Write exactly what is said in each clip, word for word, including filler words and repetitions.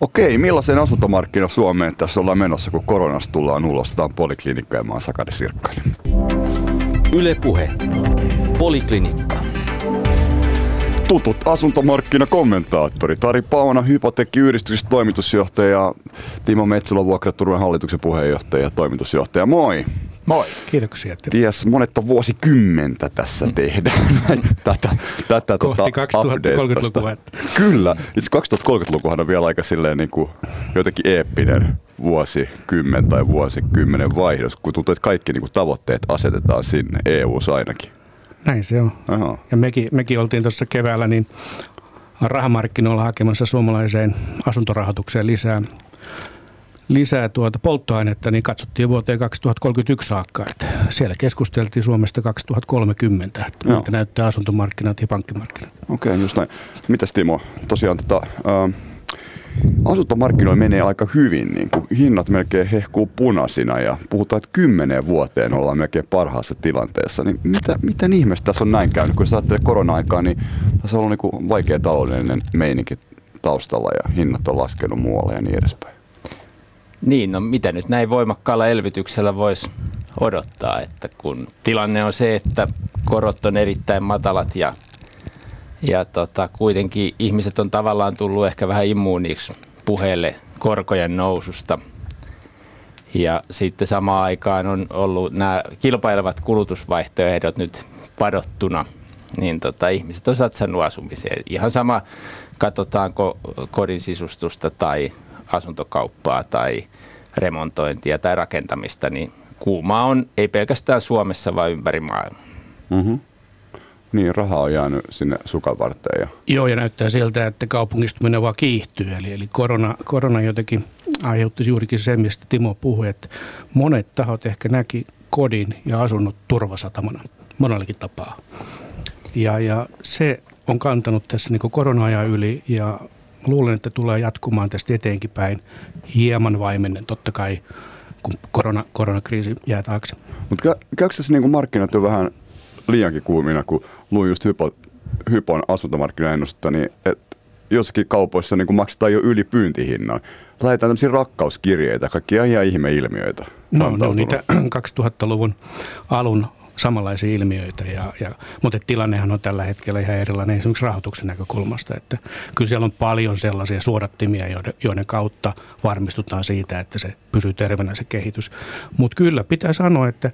Okei, millaisen asuntomarkkina Suomeen tässä ollaan menossa, kun koronasta tullaan ulos? Tämä on Poliklinikka ja mä oon Sakari Sirkkanen. Yle Puhe. Poliklinikka. Tutut asuntomarkkinakommentaattorit. Ari Pauna, Hypoteekkiyhdistyksen toimitusjohtaja, Timo Metsola, Vuokraturvan hallituksen puheenjohtaja ja toimitusjohtaja. Moi! Moi. Kiitoksia. Ties monetta vuosikymmentä tässä tehdään tätä tätä kohti kaksituhattakolmekymmentälukua. Kyllä. Itse kaksituhattakolmekymmentälukuhan on vielä aika silleen niin kuin jotenkin eeppinen vuosikymmen tai vuosikymmenen vaihdos, kun tuntuu, että kaikki niin kuin tavoitteet asetetaan sinne, E U:ssa ainakin. Näin se on. Aha. Ja mekin, mekin oltiin tuossa keväällä niin rahamarkkinoilla hakemassa suomalaiseen asuntorahoitukseen lisää. lisää tuota polttoainetta, niin katsottiin vuoteen kaksituhattakolmekymmentäyksi saakka. Että siellä keskusteltiin Suomesta kaksituhattakolmekymmentä, että miltä näyttää asuntomarkkinat ja pankkimarkkinat. Okei, okay, just näin. Mitäs Timo? Tosiaan tota, ä, asuntomarkkinoilla menee aika hyvin, niin kuin hinnat melkein hehkuu punaisina ja puhutaan, että kymmeneen vuoteen ollaan melkein parhaassa tilanteessa. Niin mitä, mitä ihmeessä tässä on näin käynyt? Kun sä ajattelet korona-aikaa, niin tässä on ollut niin kuin vaikea taloudellinen meininki taustalla ja hinnat on laskenut muualle ja niin edespäin. Niin, no mitä nyt näin voimakkaalla elvytyksellä voisi odottaa, että kun tilanne on se, että korot on erittäin matalat ja, ja tota, kuitenkin ihmiset on tavallaan tullut ehkä vähän immuuniksi puheelle korkojen noususta. Ja sitten samaan aikaan on ollut nämä kilpailevat kulutusvaihtoehdot nyt padottuna, niin tota, ihmiset on satsannut asumiseen. Ihan sama, katsotaanko kodin sisustusta tai asuntokauppaa tai remontointia tai rakentamista, niin kuumaa on ei pelkästään Suomessa, vaan ympäri maailmaa. Mm-hmm. Niin, raha on jäänyt sinne sukanvarteen. Ja... Joo, ja näyttää siltä, että kaupungistuminen vaan kiihtyy. Eli, eli korona, korona jotenkin aiheutti juurikin sen, mistä Timo puhui, että monet tahot ehkä näki kodin ja asunnot turvasatamana monellakin tapaa. Ja, ja se on kantanut tässä niin kuin korona-ajan yli ja luulen, että tulee jatkumaan tästä eteenkin päin hieman vaimennen, totta kai, kun korona, koronakriisi jää taakse. Mutta käykö tässä niin markkinat on vähän liiankin kuumina, kun luin just hypo, Hypon asuntomarkkinaennustetta, niin että jossakin kaupoissa niin maksetaan jo yli pyyntihinnan. Lähdetään tämmöisiä rakkauskirjeitä, kaikkia ihan ihmeilmiöitä. No, no niitä kaksituhattaluvun alun samanlaisia ilmiöitä, ja, ja, mutta tilannehan on tällä hetkellä ihan erilainen esimerkiksi rahoituksen näkökulmasta, että kyllä siellä on paljon sellaisia suodattimia, joiden, joiden kautta varmistutaan siitä, että se pysyy terveenä se kehitys. Mutta kyllä pitää sanoa, että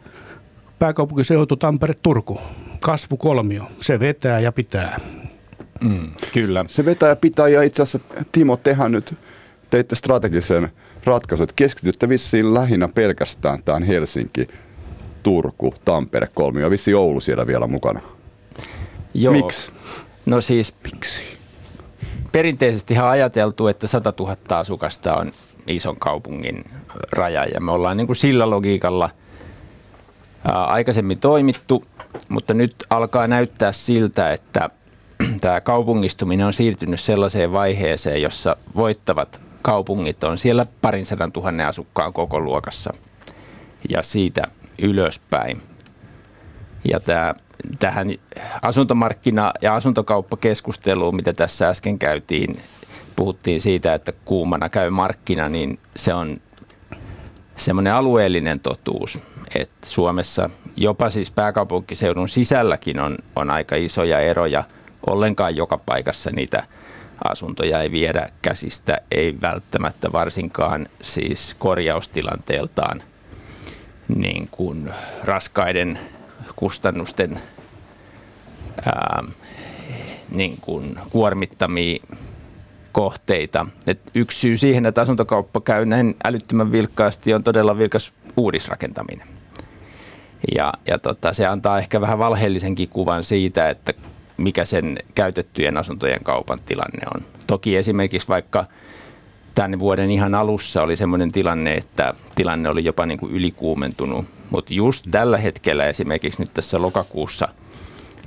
pääkaupunkiseutu Tampere, Turku, kasvukolmio, se vetää ja pitää. Mm, kyllä. Se vetää ja pitää, ja itse asiassa Timo, tehän nyt teitte strategisen ratkaisun, että keskitytte vissiin lähinnä pelkästään tämän Helsinki Turku, Tampere, kolmio, vissi Oulu siellä vielä mukana. Joo. Miksi? No siis, miksi? Perinteisestihan ajateltu, että satatuhatta asukasta on ison kaupungin raja, ja me ollaan niin kuin sillä logiikalla ää, aikaisemmin toimittu, mutta nyt alkaa näyttää siltä, että tämä kaupungistuminen on siirtynyt sellaiseen vaiheeseen, jossa voittavat kaupungit on siellä parin sadan tuhannen asukkaan koko luokassa, ja siitä ylöspäin. Ja tää, tähän asuntomarkkina- ja asuntokauppakeskusteluun, mitä tässä äsken käytiin, puhuttiin siitä, että kuumana käy markkina, niin se on semmoinen alueellinen totuus, että Suomessa jopa siis pääkaupunkiseudun sisälläkin on, on aika isoja eroja. Ollenkaan joka paikassa niitä asuntoja ei viedä käsistä, ei välttämättä varsinkaan siis korjaustilanteeltaan niin kuin raskaiden kustannusten ää, niin kuin kuormittamia kohteita. Et yksi syy siihen, että asuntokauppa käy näin älyttömän vilkkaasti, on todella vilkas uudisrakentaminen. Ja, ja tota, se antaa ehkä vähän valheellisenkin kuvan siitä, että mikä sen käytettyjen asuntojen kaupan tilanne on. Toki esimerkiksi vaikka tämän vuoden ihan alussa oli semmoinen tilanne, että tilanne oli jopa niin kuin ylikuumentunut, mutta just tällä hetkellä esimerkiksi nyt tässä lokakuussa,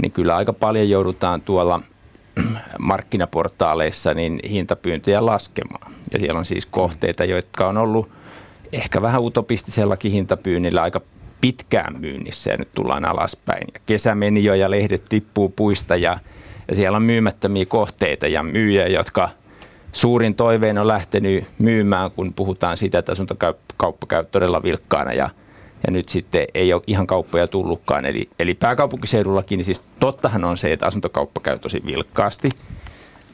niin kyllä aika paljon joudutaan tuolla markkinaportaaleissa niin hintapyyntöjä laskemaan. Ja siellä on siis kohteita, jotka on ollut ehkä vähän utopistisellakin hintapyynnillä aika pitkään myynnissä ja nyt tullaan alaspäin. Ja kesä meni jo ja lehdet tippuu puista ja, ja siellä on myymättömiä kohteita ja myyjiä, jotka suurin toiveeni on lähtenyt myymään, kun puhutaan siitä, että asuntokauppa käy todella vilkkaana ja, ja nyt sitten ei ole ihan kauppoja tullutkaan. Eli, eli pääkaupunkiseudullakin, niin siis tottahan on se, että asuntokauppa käy tosi vilkkaasti,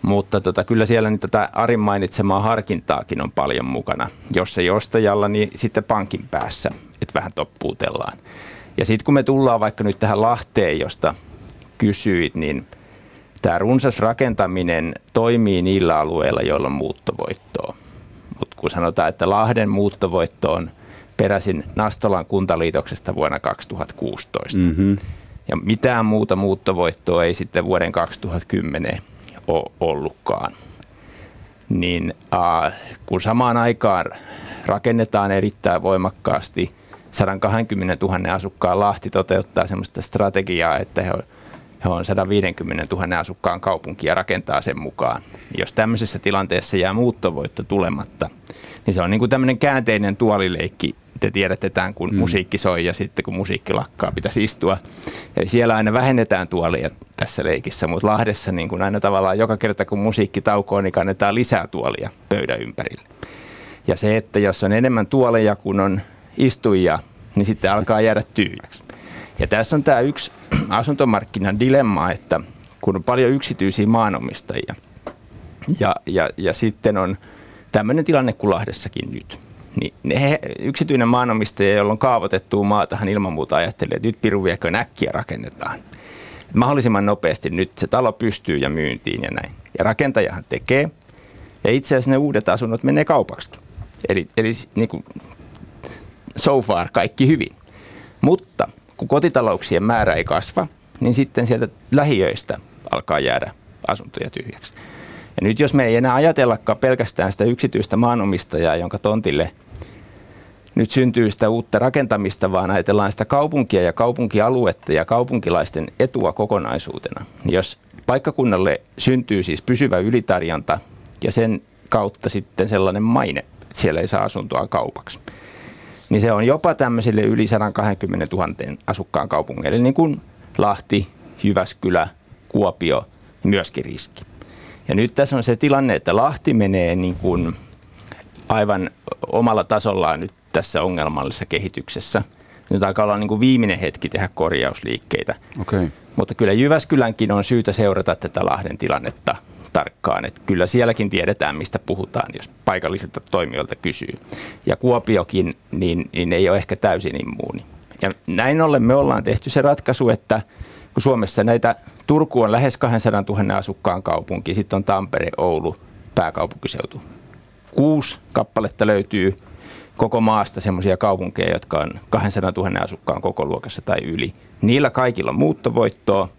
mutta tota, kyllä siellä niin tätä Arin mainitsemaa harkintaakin on paljon mukana. Jos ei ostajalla, niin sitten pankin päässä, että vähän toppuutellaan. Ja sitten kun me tullaan vaikka nyt tähän Lahteen, josta kysyit, niin tämä runsas rakentaminen toimii niillä alueilla, joilla on muuttovoittoa. Mutta kun sanotaan, että Lahden muuttovoitto on peräisin Nastolan kuntaliitoksesta vuonna kaksituhattakuusitoista. Mm-hmm. Ja mitään muuta muuttovoittoa ei sitten vuoden kaksituhattakymmenen ole ollutkaan. Niin äh, kun samaan aikaan rakennetaan erittäin voimakkaasti, sata kaksikymmentätuhatta asukkaan Lahti toteuttaa sellaista strategiaa, että he on He on sata viisikymmentätuhatta asukkaan kaupunkia rakentaa sen mukaan. Jos tämmöisessä tilanteessa jää muuttovoitto tulematta, niin se on niin kuin tämmöinen käänteinen tuolileikki. Te tiedätte tämän, kun mm. musiikki soi ja sitten kun musiikki lakkaa, pitäisi istua. Eli siellä aina vähennetään tuolia tässä leikissä, mutta Lahdessa niin kuin aina tavallaan joka kerta, kun musiikki taukoo, niin kannetaan lisää tuolia pöydän ympärille. Ja se, että jos on enemmän tuoleja kuin on istujia, niin sitten alkaa jäädä tyhjäksi. Ja tässä on tämä yksi asuntomarkkinan dilemma, että kun on paljon yksityisiä maanomistajia ja, ja, ja sitten on tämmöinen tilanne kuin Lahdessakin nyt, niin ne, yksityinen maanomistaja, jolla on kaavoitettua maatahan ilman muuta ajattelee, että nyt pirun viekö äkkiä rakennetaan. Et mahdollisimman nopeasti nyt se talo pystyy ja myyntiin ja näin. Ja rakentajahan tekee. Ja itse asiassa ne uudet asunnot menee kaupaksi. Eli, eli niin kuin, so far kaikki hyvin. Mutta kun kotitalouksien määrä ei kasva, niin sitten sieltä lähiöistä alkaa jäädä asuntoja tyhjäksi. Ja nyt jos me ei enää ajatellakaan pelkästään sitä yksityistä maanomistajaa, jonka tontille nyt syntyy sitä uutta rakentamista, vaan ajatellaan sitä kaupunkia ja kaupunkialuetta ja kaupunkilaisten etua kokonaisuutena. Jos paikkakunnalle syntyy siis pysyvä ylitarjonta ja sen kautta sitten sellainen maine, että siellä ei saa asuntoa kaupaksi, niin se on jopa tämmöisille yli sata kaksikymmentätuhatta asukkaan kaupungeille, niin kuin Lahti, Jyväskylä, Kuopio, myöskin riski. Ja nyt tässä on se tilanne, että Lahti menee niin kuin aivan omalla tasollaan nyt tässä ongelmallisessa kehityksessä. Nyt alkaa olla niin kuin viimeinen hetki tehdä korjausliikkeitä. Okay. Mutta kyllä Jyväskylänkin on syytä seurata tätä Lahden tilannetta tarkkaan. Että kyllä sielläkin tiedetään, mistä puhutaan, jos paikallisilta toimijoilta kysyy. Ja Kuopiokin niin, niin ei ole ehkä täysin immuuni. Ja näin ollen me ollaan tehty se ratkaisu, että kun Suomessa näitä, Turku on lähes kaksisataatuhatta asukkaan kaupunki, sitten on Tampere, Oulu, pääkaupunkiseutu. Kuusi kappaletta löytyy koko maasta semmoisia kaupunkeja, jotka on kaksisataatuhatta asukkaan kokoluokassa tai yli. Niillä kaikilla on muuttovoittoa.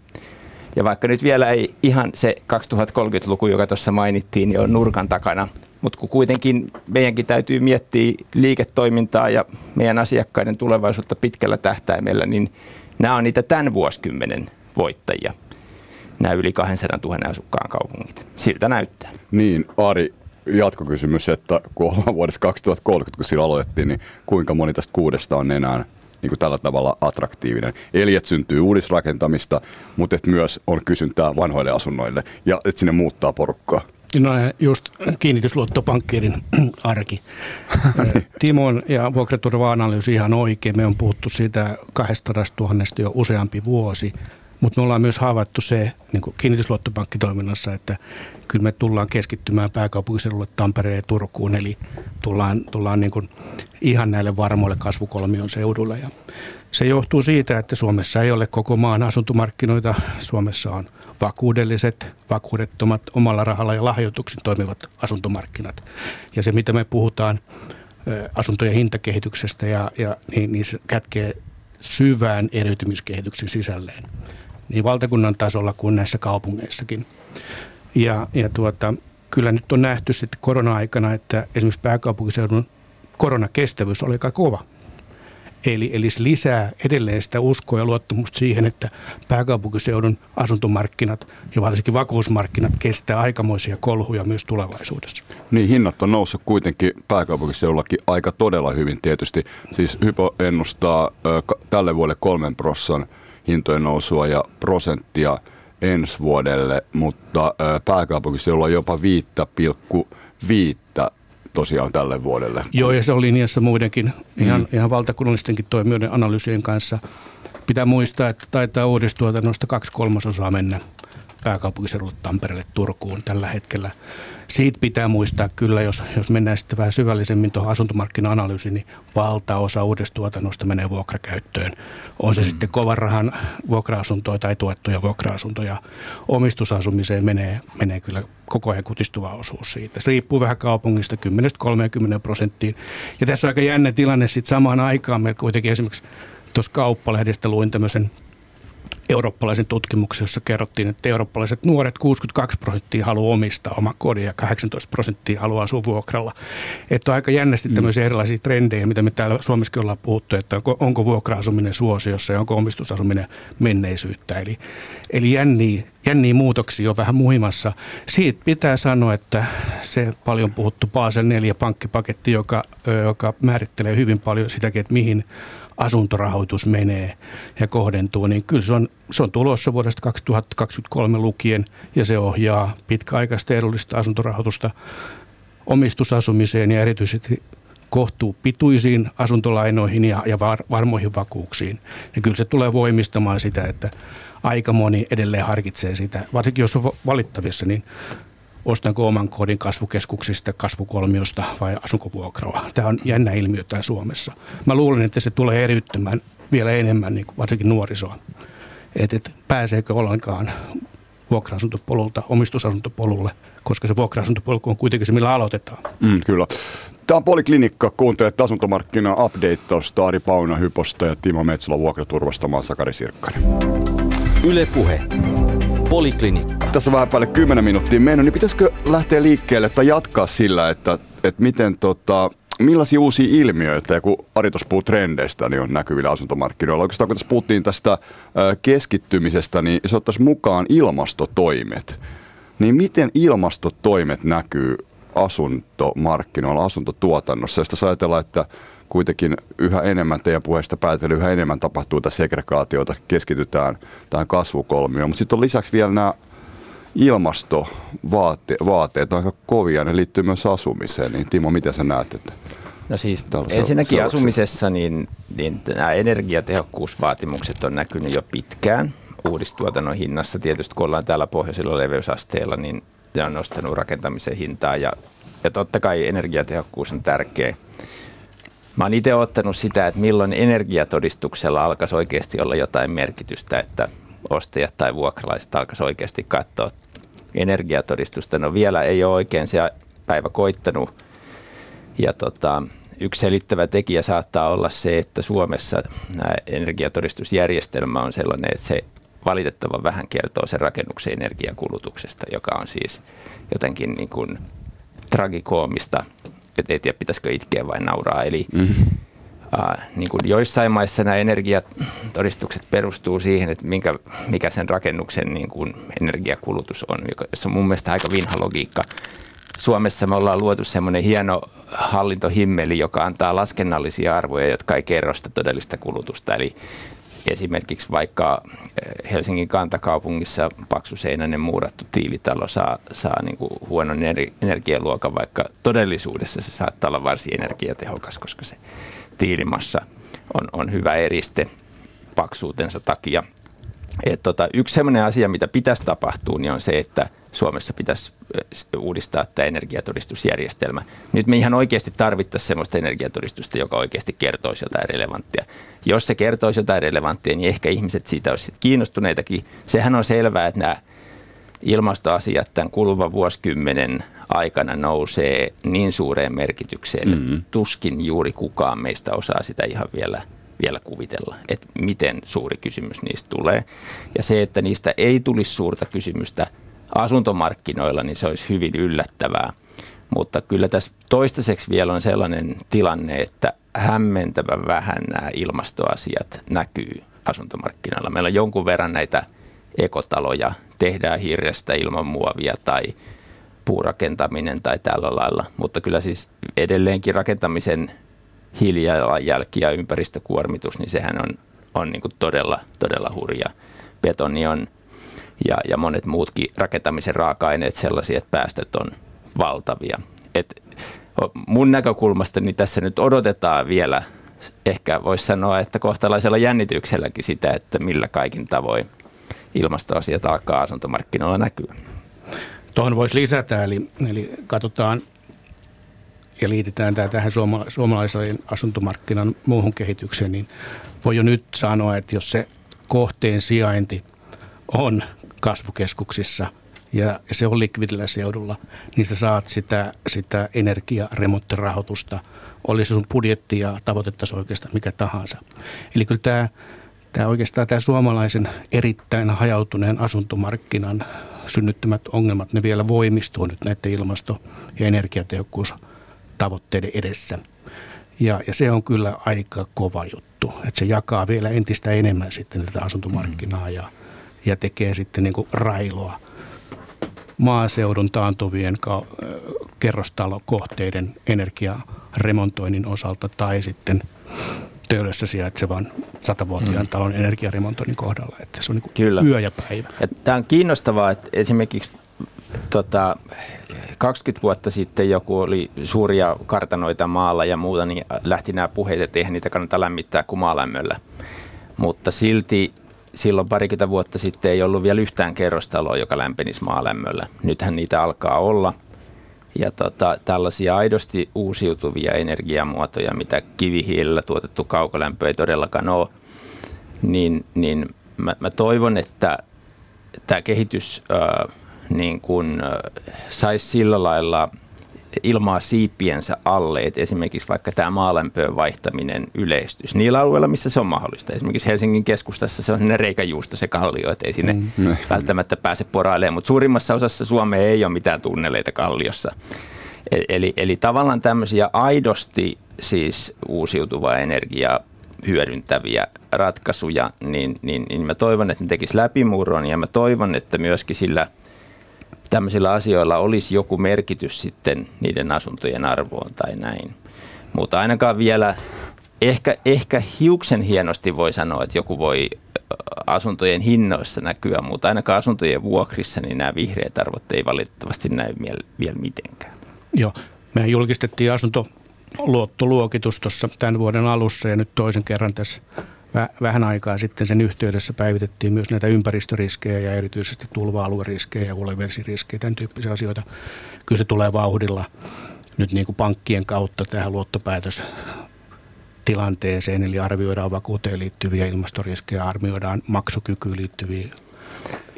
Ja vaikka nyt vielä ei ihan se kaksituhattakolmekymmentäluku, joka tuossa mainittiin, niin on nurkan takana, mutta kun kuitenkin meidänkin täytyy miettiä liiketoimintaa ja meidän asiakkaiden tulevaisuutta pitkällä tähtäimellä, niin nämä on niitä tämän vuosikymmenen voittajia, nämä yli kaksisataatuhatta asukkaan kaupungit. Siltä näyttää. Niin, Ari, jatkokysymys, että kun ollaan vuodessa kaksituhattakolmekymmentä, kun silloin aloitettiin, niin kuinka moni tästä kuudesta on enää niin kuin tällä tavalla attraktiivinen. Eli että syntyy uudisrakentamista, mutta että myös on kysyntää vanhoille asunnoille ja että sinne muuttaa porukkaa. No just kiinnitysluottopankkiirin arki. Timon ja vuokraturva-analyysi ihan oikein. Me on puhuttu siitä kaksisataatuhatta jo useampi vuosi, mutta me ollaan myös havaittu se niin kuin kiinnitysluottopankkitoiminnassa, että kyllä me tullaan keskittymään pääkaupunkiseudulle Tampereen ja Turkuun, eli tullaan, tullaan niin kuin ihan näille varmoille kasvukolmion seudulla. Ja se johtuu siitä, että Suomessa ei ole koko maan asuntomarkkinoita. Suomessa on vakuudelliset, vakuudettomat, omalla rahalla ja lahjoituksin toimivat asuntomarkkinat. Ja se, mitä me puhutaan asuntojen hintakehityksestä, ja, ja, niin, niin se kätkee syvään eriytymiskehityksen sisälleen, niin valtakunnan tasolla kuin näissä kaupungeissakin. Ja, ja tuota, kyllä nyt on nähty sitten korona-aikana, että esimerkiksi pääkaupunkiseudun koronakestävyys oli aika kova. Eli, eli lisää edelleen sitä uskoa ja luottamusta siihen, että pääkaupunkiseudun asuntomarkkinat ja varsinkin vakuusmarkkinat kestää aikamoisia kolhuja myös tulevaisuudessa. Niin, hinnat on noussut kuitenkin pääkaupunkiseudullakin aika todella hyvin tietysti. Siis Hypo ennustaa ö, tälle vuodelle kolmen prossan hintojen nousua ja prosenttia ensi vuodelle, mutta pääkaupunkiseudulla jopa viisi pilkku viisi tosiaan tälle vuodelle. Joo, ja se oli linjassa muidenkin, ihan, mm. ihan valtakunnallistenkin toimijoiden analyysien kanssa. Pitää muistaa, että taitaa uudistuotannosta kaksi kolmasosaa mennä pääkaupunkiseudulle, Tampereelle, Turkuun tällä hetkellä. Siitä pitää muistaa kyllä, jos, jos mennään sitten vähän syvällisemmin tuohon asuntomarkkina-analyysiin, niin valtaosa uudistuotannosta menee vuokrakäyttöön. On se mm. sitten kovan rahan vuokra-asuntoja tai tuettuja vuokra-asuntoja. Omistusasumiseen menee, menee kyllä koko ajan kutistuva osuus siitä. Se riippuu vähän kaupungista kymmenestä kolmeenkymmeneen prosenttiin. Ja tässä on aika jännä tilanne sitten samaan aikaan. Meillä kuitenkin esimerkiksi tuossa Kauppalehdestä luin tämmöisen eurooppalaisen tutkimuksen, jossa kerrottiin, että eurooppalaiset nuoret kuusikymmentäkaksi prosenttia haluaa omistaa oma kodin ja kahdeksantoista prosenttia haluaa asua vuokralla. Että on aika jännästi tämmöisiä erilaisia trendejä, mitä me täällä Suomessakin ollaan puhuttu, että onko, onko vuokra-asuminen suosiossa ja onko omistusasuminen menneisyyttä. Eli, eli jänniä, jänniä muutoksia on vähän muhimassa. Siitä pitää sanoa, että se paljon puhuttu Basel neljä pankkipaketti, joka, joka määrittelee hyvin paljon sitäkin, että mihin asuntorahoitus menee ja kohdentuu, niin kyllä se on, se on tulossa vuodesta kaksituhattakaksikymmentäkolme lukien ja se ohjaa pitkäaikaista edullista asuntorahoitusta omistusasumiseen ja erityisesti kohtuupituisiin asuntolainoihin ja, ja var, varmoihin vakuuksiin. Ja kyllä se tulee voimistamaan sitä, että aika moni edelleen harkitsee sitä, varsinkin jos on valittavissa, niin ostanko oman kodin kasvukeskuksista, kasvukolmiosta vai asunko vuokralla? Tämä on jännä ilmiö täällä Suomessa. Mä luulen, että se tulee eriyttämään vielä enemmän, niin varsinkin nuorisoa. Että et pääseekö ollenkaan vuokra-asuntopolulta omistusasuntopolulle, koska se vuokra-asuntopolku on kuitenkin se, millä aloitetaan. Mm, kyllä. Tämä on Poliklinikka. Kuuntelet asuntomarkkina-updateusta Ari Pauna Hyposta ja Timo Metsola Vuokraturvasta. Mä oon Sakari Sirkkanen. Yle Puhe. Poliklinikka. Tässä vähän päälle kymmenen minuuttia mennyt, niin pitäisikö lähteä liikkeelle tai jatkaa sillä, että, että miten, tota, millaisia uusia ilmiöitä, ja kun Ari tuossa puhuu trendeistä, niin on näkyvillä asuntomarkkinoilla. Oikeastaan kun tässä puhuttiin tästä keskittymisestä, niin se ottaisi mukaan ilmastotoimet. Niin miten ilmastotoimet näkyy asuntomarkkinoilla, asuntotuotannossa, josta sä ajatellaan, että kuitenkin yhä enemmän teidän puheesta päätellä, yhä enemmän tapahtuu tätä segregaatiota, keskitytään tähän kasvukolmioon. Mutta sitten on lisäksi vielä nämä ilmastovaateet, aika kovia, ne liittyy myös asumiseen. Niin, Timo, miten sä näet? Että no siis ensinnäkin se, asumisessa niin, niin nämä energiatehokkuusvaatimukset on näkynyt jo pitkään. Uudistuotannon hinnassa tietysti, kun ollaan täällä pohjoisilla leveysasteilla, niin se on nostanut rakentamisen hintaa. Ja, ja totta kai energiatehokkuus on tärkeä. Mä oon itse ottanut sitä, että milloin energiatodistuksella alkaisi oikeasti olla jotain merkitystä, että ostajat tai vuokralaiset alkaisi oikeasti katsoa energiatodistusta. No vielä ei ole oikein se päivä koittanut. Ja tota, yksi selittävä tekijä saattaa olla se, että Suomessa nämä energiatodistusjärjestelmä on sellainen, että se valitettavan vähän kertoo sen rakennuksen energiankulutuksesta, joka on siis jotenkin niin kuin tragikoomista. Et ei tiedä, pitäisikö itkeä vai nauraa. Eli mm-hmm. äh, niin kuin joissain maissa nämä energiatodistukset perustuu siihen, että minkä, mikä sen rakennuksen niin kuin energiakulutus on, joka on mun mielestä aika vinha logiikka. Suomessa me ollaan luotu semmoinen hieno hallintohimmeli, joka antaa laskennallisia arvoja, jotka ei kerro sitä todellista kulutusta. Eli esimerkiksi vaikka Helsingin kantakaupungissa paksuseinäinen muurattu tiilitalo saa, saa niin kuin huonon energialuokan, vaikka todellisuudessa se saattaa olla varsin energiatehokas, koska se tiilimassa on, on hyvä eriste paksuutensa takia. Et tota, yksi sellainen asia, mitä pitäisi tapahtua, niin on se, että Suomessa pitäisi uudistaa tämä energiatodistusjärjestelmä. Nyt me ihan oikeasti tarvittaisiin sellaista energiatodistusta, joka oikeasti kertoisi jotain relevanttia. Jos se kertoisi jotain relevanttia, niin ehkä ihmiset siitä olisivat kiinnostuneitakin. Sehän on selvää, että nämä ilmastoasiat tämän kuluvan vuosikymmenen aikana nousee niin suureen merkitykseen, mm-hmm. että tuskin juuri kukaan meistä osaa sitä ihan vielä vielä kuvitella, että miten suuri kysymys niistä tulee. Ja se, että niistä ei tulisi suurta kysymystä asuntomarkkinoilla, niin se olisi hyvin yllättävää. Mutta kyllä tässä toistaiseksi vielä on sellainen tilanne, että hämmentävän vähän nämä ilmastoasiat näkyy asuntomarkkinoilla. Meillä on jonkun verran näitä ekotaloja, tehdään hirrestä ilman muovia tai puurakentaminen tai tällä lailla, mutta kyllä siis edelleenkin rakentamisen hiilijalanjälki ja ympäristökuormitus, niin sehän on, on niin kuin todella, todella hurja. Betoni on ja, ja monet muutkin rakentamisen raaka-aineet sellaisia, että päästöt on valtavia. Et mun näkökulmasta niin tässä nyt odotetaan vielä, ehkä voisi sanoa, että kohtalaisella jännitykselläkin sitä, että millä kaikin tavoin ilmastoasiat alkaa asuntomarkkinoilla näkyä. Tuohon voisi lisätä, eli, eli katsotaan ja liitetään tämä tähän suoma- suomalaisen asuntomarkkinan muuhun kehitykseen, niin voi jo nyt sanoa, että jos se kohteen sijainti on kasvukeskuksissa ja se on likvidillä seudulla, niin sä saat sitä, sitä energiaremonttirahoitusta, oli se sun budjetti ja tavoitettaisiin oikeastaan mikä tahansa. Eli kyllä tämä, tämä oikeastaan tämä suomalaisen erittäin hajautuneen asuntomarkkinan synnyttämät ongelmat, ne vielä voimistuu nyt näiden ilmasto- ja energiatehokkuustavoitteiden edessä. Ja, ja se on kyllä aika kova juttu, että se jakaa vielä entistä enemmän sitten tätä asuntomarkkinaa ja, ja tekee sitten niin kuin railoa maaseudun taantuvien ka- kerrostalokohteiden energiaremontoinnin osalta tai sitten Töölössä sijaitsevan satavuotiaan talon energiaremontoinnin kohdalla. Että se on niin kyllä yö ja päivä. Ja tämä on kiinnostavaa, että esimerkiksi tota, kaksikymmentä vuotta sitten joku oli suuria kartanoita maalla ja muuta, niin lähti nämä puheet, että eihän niitä kannata lämmittää kumalämmöllä. Mutta silti silloin parikymmentä vuotta sitten ei ollut vielä yhtään kerrostaloa, joka lämpenisi maalämmöllä. Nythän niitä alkaa olla. Ja tota, tällaisia aidosti uusiutuvia energiamuotoja, mitä kivihiilellä tuotettu kaukolämpö ei todellakaan ole, niin, niin mä, mä toivon, että tämä kehitys äh, niin kun, äh, saisi sillä lailla ilmaa siipiensä alle, että esimerkiksi vaikka tämä maalämpöön vaihtaminen yleistyisi niillä alueilla, missä se on mahdollista. Esimerkiksi Helsingin keskustassa se on sellainen reikäjuusto se kallio, että ei sinne mm. välttämättä pääse porailemaan, mutta suurimmassa osassa Suomea ei ole mitään tunneleita kalliossa. Eli, eli tavallaan tämmöisiä aidosti siis uusiutuvaa energiaa hyödyntäviä ratkaisuja, niin, niin, niin mä toivon, että ne tekisi läpimurron ja mä toivon, että myöskin sillä tämmöisillä asioilla olisi joku merkitys sitten niiden asuntojen arvoon tai näin. Mutta ainakaan vielä, ehkä, ehkä hiuksen hienosti voi sanoa, että joku voi asuntojen hinnoissa näkyä, mutta ainakaan asuntojen vuokrissa, niin nämä vihreät arvot ei valitettavasti näy vielä mitenkään. Joo, mehän julkistettiin asuntoluottoluokitus tuossa tämän vuoden alussa ja nyt toisen kerran tässä vähän aikaa sitten sen yhteydessä päivitettiin myös näitä ympäristöriskejä ja erityisesti tulva-alueriskejä ja hulevesiriskejä, tämän tyyppisiä asioita. Kyllä se tulee vauhdilla nyt niin kuin pankkien kautta tähän luottopäätöstilanteeseen, eli arvioidaan vakuuteen liittyviä ilmastoriskejä, arvioidaan maksukykyyn liittyviä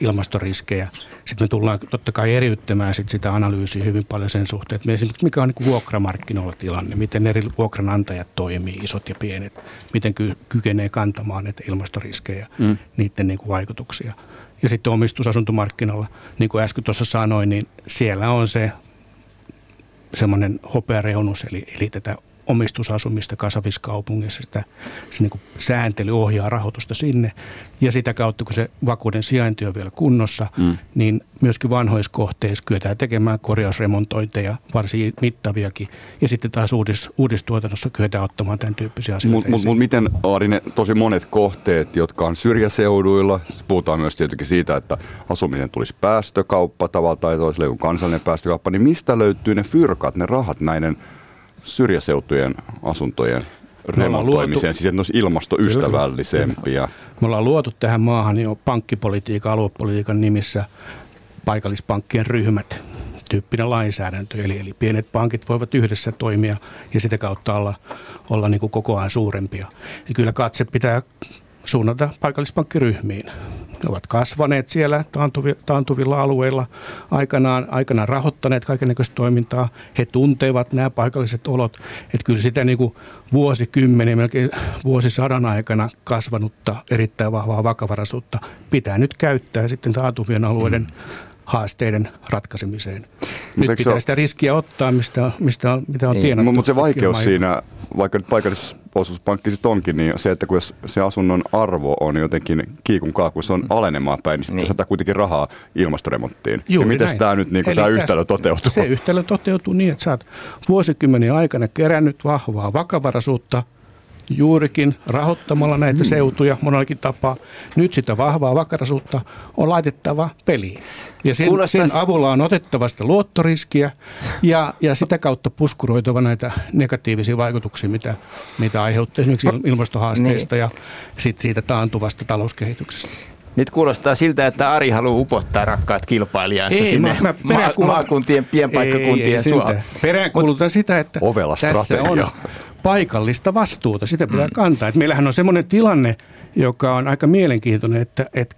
ilmastoriskejä. Sitten me tullaan totta kai eriyttämään sit sitä analyysiä hyvin paljon sen suhteen, että me esimerkiksi mikä on niin kuin vuokramarkkinoilla tilanne, miten eri vuokranantajat toimii, isot ja pienet, miten ky- kykenee kantamaan näitä ilmastoriskejä, mm. niiden niin kuin vaikutuksia. Ja sitten omistusasuntomarkkinoilla, niin kuin äsken tuossa sanoin, niin siellä on se semmoinen hopeareunus, eli, eli tätä omistusasumista kasvavissa kaupungeissa, sitä, se niin kuin sääntely ohjaa rahoitusta sinne. Ja sitä kautta, kun se vakuuden sijainti on vielä kunnossa, mm. niin myöskin vanhoissa kohteissa kyetään tekemään korjausremontointeja, varsin mittaviakin. Ja sitten taas uudis, uudistuotannossa kyetään ottamaan tämän tyyppisiä asioita. Mutta mut, miten, Ari, ne tosi monet kohteet, jotka on syrjäseuduilla, puhutaan myös tietenkin siitä, että asuminen tulisi päästökauppa tavalla tai toiselle kuin kansallinen päästökauppa, niin mistä löytyy ne fyrkat, ne rahat näiden syrjäseutujen asuntojen remontoimiseen, siis että ne olisi ilmastoystävällisempiä. Me ollaan luotu tähän maahan jo pankkipolitiikan, aluepolitiikan nimissä paikallispankkien ryhmät tyyppinen lainsäädäntö. Eli, eli pienet pankit voivat yhdessä toimia ja sitä kautta olla, olla niin kuin koko ajan suurempia. Ja kyllä katse pitää suunnata paikallispankkiryhmiin. Ne ovat kasvaneet siellä taantuvilla alueilla, aikanaan, aikanaan rahoittaneet kaikennäköistä toimintaa. He tuntevat nämä paikalliset olot. Että kyllä sitä niin kuin vuosikymmenen, melkein vuosisadan aikana kasvanutta erittäin vahvaa vakavaraisuutta pitää nyt käyttää sitten taantuvien alueiden mm. haasteiden ratkaisemiseen. Nyt pitää ole sitä riskiä ottaa, mistä, mistä on, mitä on tienattu. Mutta se vaikeus siinä, vaikka nyt paikallisosuuspankki sitten onkin, niin se, että kun se asunnon arvo on jotenkin kiikun kaakun, se on alenemaan päin, niin sitten niin. saattaa kuitenkin rahaa ilmastoremonttiin. Juuri ja miten tämä nyt niin tämä yhtälö toteutuu? Se yhtälö toteutuu niin, että sä oot vuosikymmenen aikana kerännyt vahvaa vakavaraisuutta juurikin rahoittamalla näitä mm. seutuja monellakin tapaa. Nyt sitä vahvaa vakaraisuutta on laitettava peliin. Ja sen, Kuulostais... sen avulla on otettava sitä luottoriskiä ja, ja sitä kautta puskuroitava näitä negatiivisia vaikutuksia, mitä, mitä aiheuttaa esimerkiksi ilmastohaasteista niin. ja sit siitä taantuvasta talouskehityksestä. Nyt kuulostaa siltä, että Ari haluaa upottaa rakkaat kilpailijansa ei, sinne mä, mä peräänkuul... maakuntien, pienpaikkakuntien suolaan. Peräänkuulutan sitä, että tässä on paikallista vastuuta. Sitä pitää mm. kantaa. Et meillähän on semmoinen tilanne, joka on aika mielenkiintoinen, että et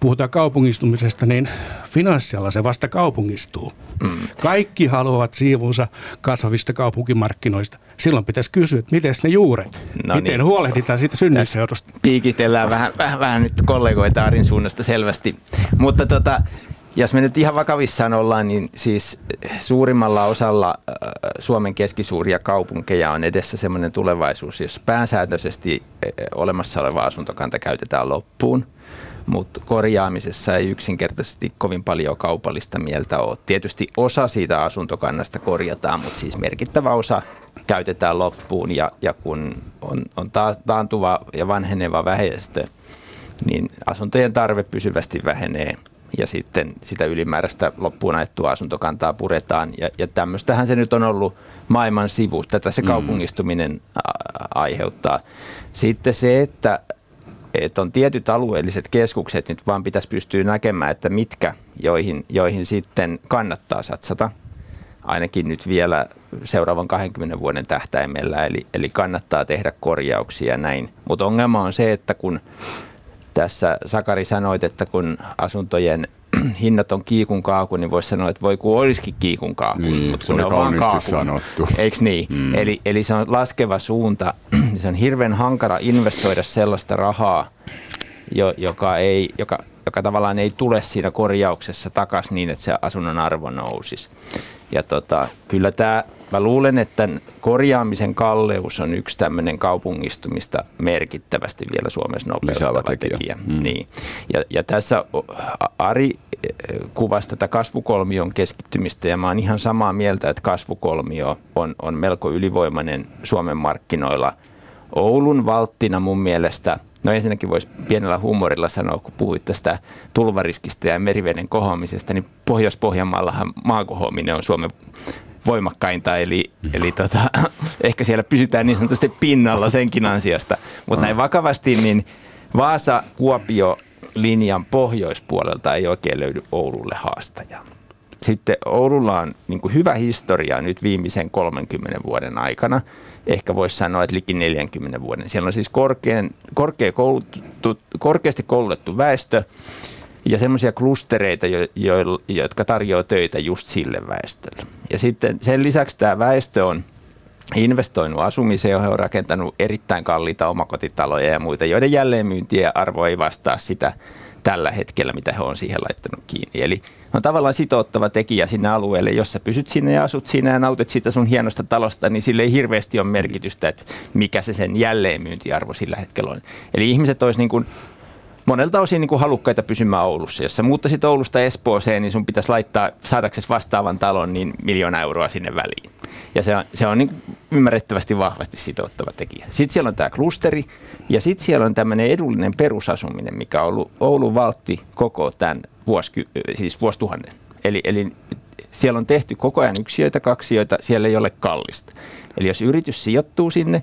puhutaan kaupungistumisesta, niin finanssiala se vasta kaupungistuu. Mm. Kaikki haluavat siivunsa kasvavista kaupunkimarkkinoista. Silloin pitäisi kysyä, että miten ne juuret, no miten niin. huolehditaan siitä synnyseudusta. Piikitellään vähän, vähän, vähän nyt kollegoita Arin suunnasta selvästi. Mutta tota, jos me nyt ihan vakavissaan ollaan, niin siis suurimmalla osalla Suomen keskisuuria kaupunkeja on edessä semmoinen tulevaisuus, jos pääsääntöisesti olemassa oleva asuntokanta käytetään loppuun. Mutta korjaamisessa ei yksinkertaisesti kovin paljon kaupallista mieltä ole. Tietysti osa siitä asuntokannasta korjataan, mutta siis merkittävä osa käytetään loppuun. Ja, ja kun on, on taantuva ja vanheneva väestö, niin asuntojen tarve pysyvästi vähenee. Ja sitten sitä ylimääräistä loppuun ajettua asuntokantaa puretaan. Ja, ja tämmöistähän se nyt on ollut maailman sivu. Tätä se kaupungistuminen a- aiheuttaa. Sitten se, että... että on tietyt alueelliset keskukset, nyt vaan pitäisi pystyä näkemään, että mitkä, joihin, joihin sitten kannattaa satsata, ainakin nyt vielä seuraavan kahdenkymmenen vuoden tähtäimellä, eli, eli kannattaa tehdä korjauksia näin. Mutta ongelma on se, että kun tässä Sakari sanoit, että kun asuntojen hinnat on kiikun kaaku, niin voisi sanoa, että voi kun olisikin kiikun kaaku, niin, mutta kun ne on vaan kaaku. Eikö niin? Mm. Eli, eli se on laskeva suunta. Se on hirveän hankala investoida sellaista rahaa, joka, ei, joka, joka tavallaan ei tule siinä korjauksessa takaisin niin, että se asunnon arvo nousisi. Ja tota, kyllä tämä, mä luulen, että korjaamisen kalleus on yksi tämmöinen kaupungistumista merkittävästi vielä Suomessa nopeuttava tekijä. tekijä. Mm. Niin. Ja, ja tässä Ari kuvasi tätä kasvukolmion keskittymistä, ja mä oon ihan samaa mieltä, että kasvukolmio on, on melko ylivoimainen Suomen markkinoilla. Oulun valttina mun mielestä, no ensinnäkin voisi pienellä huumorilla sanoa, kun puhuit tästä tulvariskistä ja meriveden kohoamisesta, niin Pohjois-Pohjanmaallahan maakohoaminen on Suomen voimakkainta, eli, eli tota, ehkä siellä pysytään niin sanotusti pinnalla senkin ansiosta. Mutta näin vakavasti, niin Vaasa-Kuopio-linjan pohjoispuolelta ei oikein löydy Oululle haastajaa. Sitten Oululla on niin kuin hyvä historia nyt viimeisen kolmenkymmenen vuoden aikana. Ehkä voisi sanoa, että liki neljänkymmenen vuoden. Siellä on siis korkean, korkea koulutettu, korkeasti koulutettu väestö ja semmoisia klustereita, jo, jo, jotka tarjoaa töitä just sille väestölle. Ja sitten sen lisäksi tämä väestö on investoinut asumiseen, he on rakentanut erittäin kalliita omakotitaloja ja muita, joiden jälleenmyyntiä arvo ei vastaa sitä tällä hetkellä, mitä he on siihen laittanut kiinni. Eli on tavallaan sitouttava tekijä sinne alueelle, jos sä pysyt sinne ja asut siinä ja nautit siitä sun hienosta talosta, niin sille ei hirveästi ole merkitystä, että mikä se sen jälleenmyyntiarvo sillä hetkellä on. Eli ihmiset olisi niin kuin monelta osin niin kuin halukkaita pysymään Oulussa. Jos sä muuttasit Oulusta Espooseen, niin sun pitäisi laittaa saadaksesi vastaavan talon niin miljoona euroa sinne väliin. Ja se on, se on niin ymmärrettävästi vahvasti sitouttava tekijä. Sitten siellä on tämä klusteri ja sitten siellä on tämmöinen edullinen perusasuminen, mikä on ollut Oulun valtti koko tämän vuosky, siis vuosituhannen. Eli, eli siellä on tehty koko ajan yksiöitä, kaksiöitä, siellä ei ole kallista. Eli jos yritys sijoittuu sinne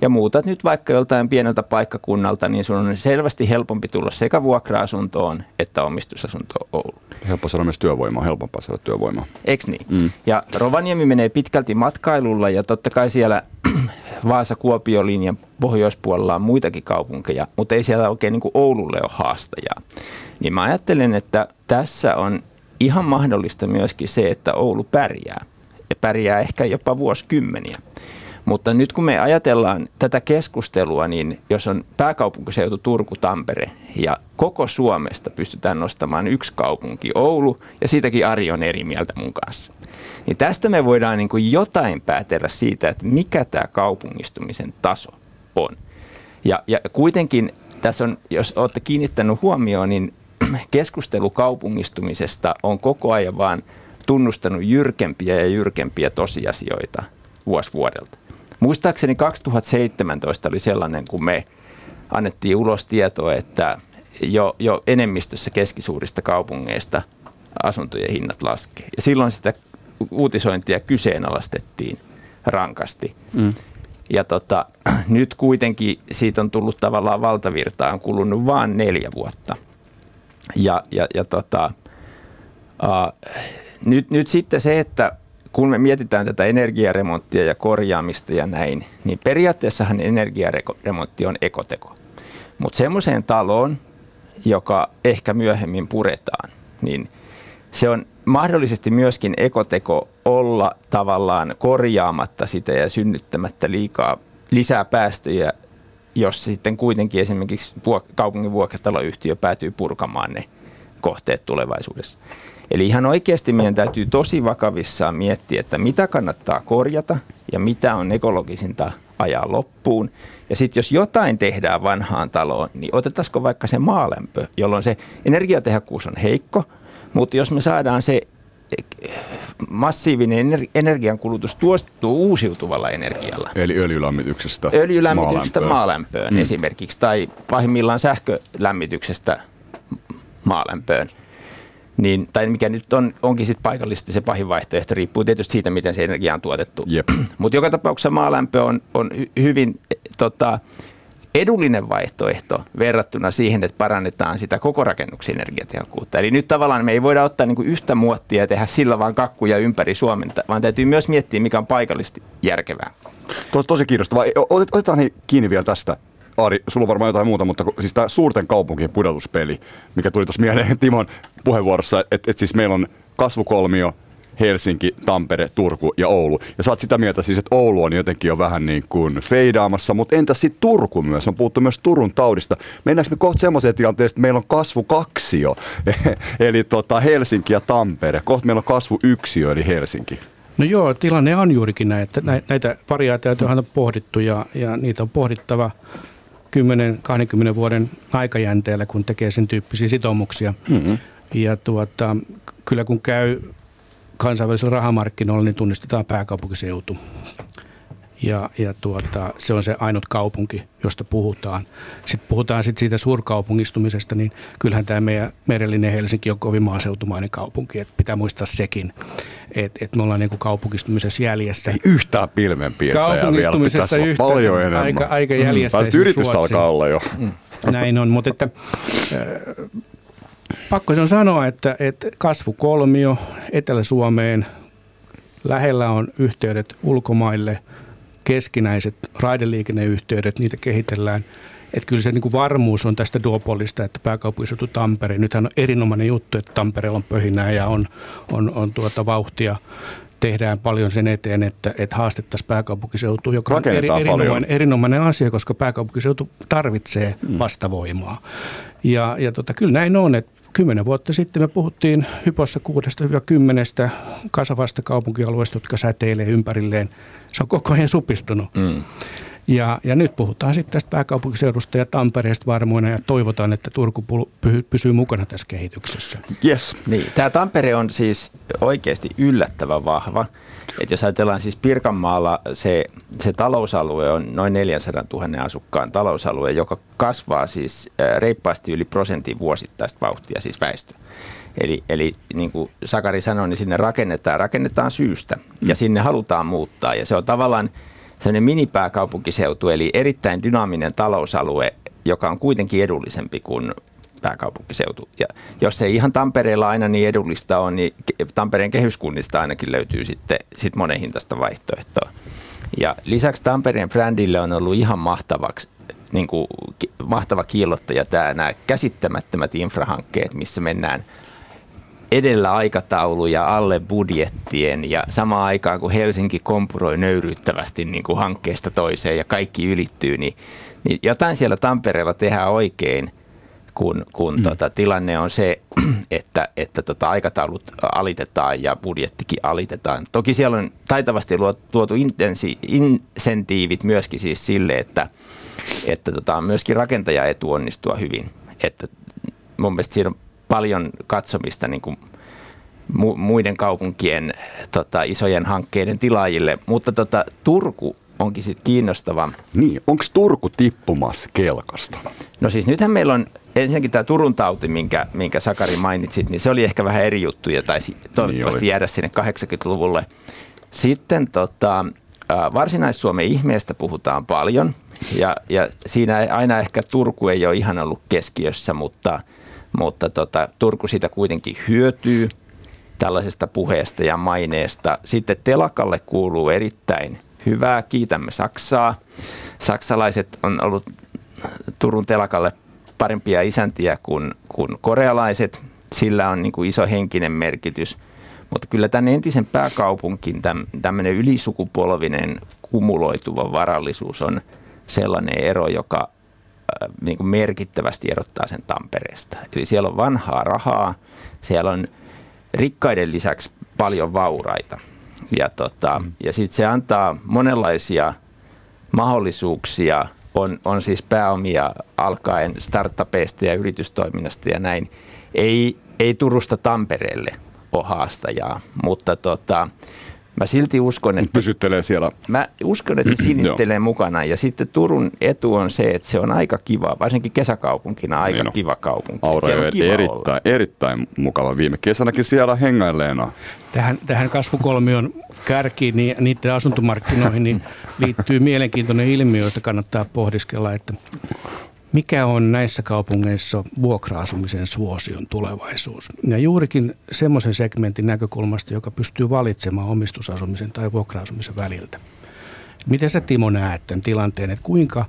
ja muutat nyt vaikka joltain pieneltä paikkakunnalta, niin sun on selvästi helpompi tulla sekä vuokra-asuntoon että omistusasuntoon Ouluun. Helppo saada myös työvoimaa, helpompaa saada työvoimaa. Eikö niin? Mm. Ja Rovaniemi menee pitkälti matkailulla ja totta kai siellä Vaasa-Kuopio-linjan pohjoispuolella on muitakin kaupunkeja, mutta ei siellä oikein niin kuin Oululle ole haastajaa. Niin mä ajattelen, että tässä on ihan mahdollista myöskin se, että Oulu pärjää. Ja pärjää ehkä jopa vuosikymmeniä. Mutta nyt kun me ajatellaan tätä keskustelua, niin jos on pääkaupunkiseutu Turku, Tampere ja koko Suomesta pystytään nostamaan yksi kaupunki Oulu ja siitäkin Ari on eri mieltä mun kanssa. Niin tästä me voidaan niin kuin jotain päätellä siitä, että mikä tämä kaupungistumisen taso on. Ja, ja kuitenkin tässä on, jos olette kiinnittänyt huomioon, niin keskustelu kaupungistumisesta on koko ajan vaan tunnustanut jyrkempiä ja jyrkempiä tosiasioita vuosi vuodelta. Muistaakseni kaksituhattaseitsemäntoista oli sellainen, kun me annettiin ulos tietoa, että jo, jo enemmistössä keskisuurista kaupungeista asuntojen hinnat laskee. Ja silloin sitä uutisointia kyseenalaistettiin rankasti. Mm. Ja tota, nyt kuitenkin siitä on tullut tavallaan valtavirtaa, on kulunut vain neljä vuotta. Ja, ja, ja tota, äh, nyt, nyt sitten se, että kun me mietitään tätä energiaremonttia ja korjaamista ja näin, niin periaatteessahan energiaremontti on ekoteko. Mutta semmoiseen taloon, joka ehkä myöhemmin puretaan, niin se on mahdollisesti myöskin ekoteko olla tavallaan korjaamatta sitä ja synnyttämättä liikaa lisää päästöjä, jos sitten kuitenkin esimerkiksi kaupungin vuokrataloyhtiö päätyy purkamaan ne kohteet tulevaisuudessa. Eli ihan oikeasti meidän täytyy tosi vakavissaan miettiä, että mitä kannattaa korjata ja mitä on ekologisinta ajaa loppuun. Ja sitten jos jotain tehdään vanhaan taloon, niin otetaanko vaikka se maalämpö, jolloin se energiatehokkuus on heikko, mutta jos me saadaan se massiivinen energiankulutus tuostettua uusiutuvalla energialla. Eli öljylämmityksestä Öljylämmityksestä maalämpöön mm. esimerkiksi, tai pahimmillaan sähkölämmityksestä maalämpöön. Niin, tai mikä nyt on, onkin sit paikallisesti se pahin vaihtoehto, riippuu tietysti siitä, miten se energia on tuotettu. Yep. Mutta joka tapauksessa maalämpö on, on hyvin tota, edullinen vaihtoehto verrattuna siihen, että parannetaan sitä koko rakennuksen energiatehokkuutta. Eli nyt tavallaan me ei voida ottaa niinku yhtä muottia ja tehdä sillä vaan kakkuja ympäri Suomen, vaan täytyy myös miettiä, mikä on paikallisesti järkevää. Tos, tosi kiinnostavaa. Otetaan kiinni vielä tästä. Ari, sulla on varmaan jotain muuta, mutta siis tämä suurten kaupunkien pudotuspeli, mikä tuli tuossa mieleen Timon puheenvuorossa, että et siis meillä on kasvukolmio, Helsinki, Tampere, Turku ja Oulu. Ja sä oot sitä mieltä siis, että Oulu on jotenkin jo vähän niin kuin feidaamassa, mutta entäs sitten Turku myös? On puhuttu myös Turun taudista. Mennäänkö me kohta semmoiseen tilanteeseen, että meillä on kasvukaksio, eli tota Helsinki ja Tampere. Kohta meillä on kasvuyksiö, eli Helsinki. No joo, tilanne on juurikin näin, että näitä variaatioita on pohdittu ja, ja niitä on pohdittava kymmenen kaksikymmentä vuoden aikajänteellä, kun tekee sen tyyppisiä sitoumuksia. Mm-hmm. Ja tuota, kyllä kun käy kansainvälisellä rahamarkkinoilla, niin tunnistetaan pääkaupunkiseutu. Ja, ja tuota, se on se ainut kaupunki, josta puhutaan. Sitten puhutaan sit siitä suurkaupungistumisesta, niin kyllähän tämä meidän merellinen Helsinki on kovin maaseutumainen kaupunki. Et pitää muistaa sekin, että et me ollaan niinku kaupungistumisessa jäljessä. Ei yhtään pilvenpiirtäjää vielä. Kaupungistumisessa yhtään paljon aika, enemmän. Aika jäljessä. Mm, yritystä alkaa olla jo. Näin on, mutta että, äh, pakko se on sanoa, että et kasvukolmio Etelä-Suomeen, lähellä on yhteydet ulkomaille, keskinäiset raideliikenneyhteydet, niitä kehitellään. Että kyllä se niin kuin varmuus on tästä duopolista, että pääkaupunkiseutu Tampere. Nythän on erinomainen juttu, että Tampereella on pöhinää ja on, on, on tuota vauhtia. Tehdään paljon sen eteen, että, että haastettaisiin pääkaupunkiseutua, joka on eri, erinomainen, erinomainen asia, koska pääkaupunkiseutu tarvitsee vastavoimaa. Ja, ja tota, kyllä näin on, että Kymmenen vuotta sitten me puhuttiin Hypossa kuudesta ja kymmenestä kasvavasta kaupunkialueesta, jotka säteilee ympärilleen. Se on koko ajan supistunut. Mm. Ja, ja nyt puhutaan sitten tästä pääkaupunkiseudusta ja Tampereesta varmoina ja toivotaan, että Turku pysyy mukana tässä kehityksessä. Yes. Niin. Tämä Tampere on siis oikeasti yllättävän vahva. Et jos ajatellaan siis Pirkanmaalla, se, se talousalue on noin neljäsataatuhatta asukkaan talousalue, joka kasvaa siis reippaasti yli prosentin vuosittaista vauhtia, siis väestö. Eli, eli niin kuin Sakari sanoi, niin sinne rakennetaan, rakennetaan syystä ja sinne halutaan muuttaa. Ja se on tavallaan sellainen minipääkaupunkiseutu, eli erittäin dynaaminen talousalue, joka on kuitenkin edullisempi kuin pääkaupunkiseutu. Ja jos ei ihan Tampereella aina niin edullista ole, niin Tampereen kehyskunnista ainakin löytyy sitten sit monen hintaista vaihtoehtoa. Ja lisäksi Tampereen brändille on ollut ihan mahtavaksi, niin kuin, mahtava kiillottaja tämä, nämä käsittämättömät infrahankkeet, missä mennään edellä aikatauluja, alle budjettien ja samaan aikaan kun Helsinki kompuroi nöyryyttävästi niin kuin hankkeesta toiseen ja kaikki ylittyy, niin, niin jotain siellä Tampereella tehdään oikein, kun, kun mm. tota, tilanne on se, että, että tota, aikataulut alitetaan ja budjettikin alitetaan. Toki siellä on taitavasti tuotu intensi, insentiivit myöskin siis sille, että, että tota, myöskin rakentaja etu onnistua hyvin. Että mun mielestä siinä on paljon katsomista niin kuin mu- muiden kaupunkien tota, isojen hankkeiden tilaajille, mutta tota, Turku onkin sitten kiinnostava. Niin, onko Turku tippumassa kelkasta? No siis nythän meillä on ensinnäkin tämä Turun tauti, minkä, minkä Sakari mainitsit, niin se oli ehkä vähän eri juttu ja taisi toivottavasti niin jäädä sinne kahdeksankymmentäluvulle. Sitten tota, Varsinais-Suomen ihmeestä puhutaan paljon ja, ja siinä aina ehkä Turku ei ole ihan ollut keskiössä, mutta, mutta tota, Turku siitä kuitenkin hyötyy tällaisesta puheesta ja maineesta. Sitten telakalle kuuluu erittäin hyvää, kiitämme Saksaa. Saksalaiset on ollut Turun telakalle parempia isäntiä kuin, kuin korealaiset. Sillä on niin kuin iso henkinen merkitys. Mutta kyllä tämän entisen pääkaupunkin tämmöinen ylisukupolvinen kumuloituva varallisuus on sellainen ero, joka äh, niin kuin merkittävästi erottaa sen Tampereesta. Eli siellä on vanhaa rahaa, siellä on rikkaiden lisäksi paljon vauraita. Ja, tota, ja sitten se antaa monenlaisia mahdollisuuksia, on, on siis pääomia alkaen startupeista ja yritystoiminnasta ja näin. Ei, ei Turusta Tampereelle ole haastajaa, mutta tota, mä silti uskon, että... Pysyttelee siellä. Mä uskon, että se sinittelee mukana ja sitten Turun etu on se, että se on aika kiva, varsinkin kesäkaupunkina aika niin no. kiva kaupunki. Aurajoen erittäin, erittäin mukava viime kesänäkin siellä hengailleena. Tähän, tähän kasvukolmion kärkiin, niin niiden asuntomarkkinoihin niin liittyy mielenkiintoinen ilmiö, jota kannattaa pohdiskella, että mikä on näissä kaupungeissa vuokra-asumisen suosion tulevaisuus. Ja juurikin semmoisen segmentin näkökulmasta, joka pystyy valitsemaan omistusasumisen tai vuokra-asumisen väliltä. Miten sä, Timo, näet tämän tilanteen, että kuinka,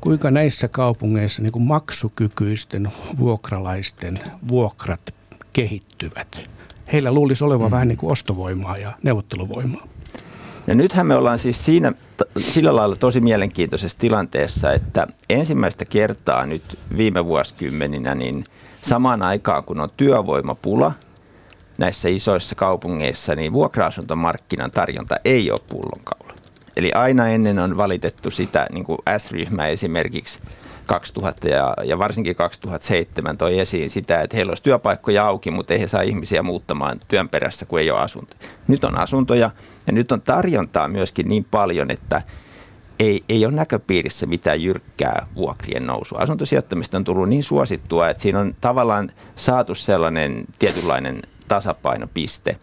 kuinka näissä kaupungeissa niin kuin maksukykyisten vuokralaisten vuokrat kehittyvät? Heillä luulisi olevan mm. vähän niin kuin ostovoimaa ja neuvotteluvoimaa. Ja nythän me ollaan siis siinä sillä lailla tosi mielenkiintoisessa tilanteessa, että ensimmäistä kertaa nyt viime vuosikymmeninä niin samaan aikaan, kun on työvoimapula näissä isoissa kaupungeissa, niin vuokra-asuntomarkkinan tarjonta ei ole pullonkaula. Eli aina ennen on valitettu sitä, niin kuin S-ryhmä esimerkiksi kaksituhatta ja, ja varsinkin kaksituhattaseitsemän toi esiin sitä, että heillä olisi työpaikkoja auki, mutta ei he saa ihmisiä muuttamaan työn perässä, kun ei ole asuntoja. Nyt on asuntoja ja nyt on tarjontaa myöskin niin paljon, että ei, ei ole näköpiirissä mitään jyrkkää vuokrien nousua. Asuntosijoittamista on tullut niin suosittua, että siinä on tavallaan saatu sellainen tietynlainen tasapainopiste.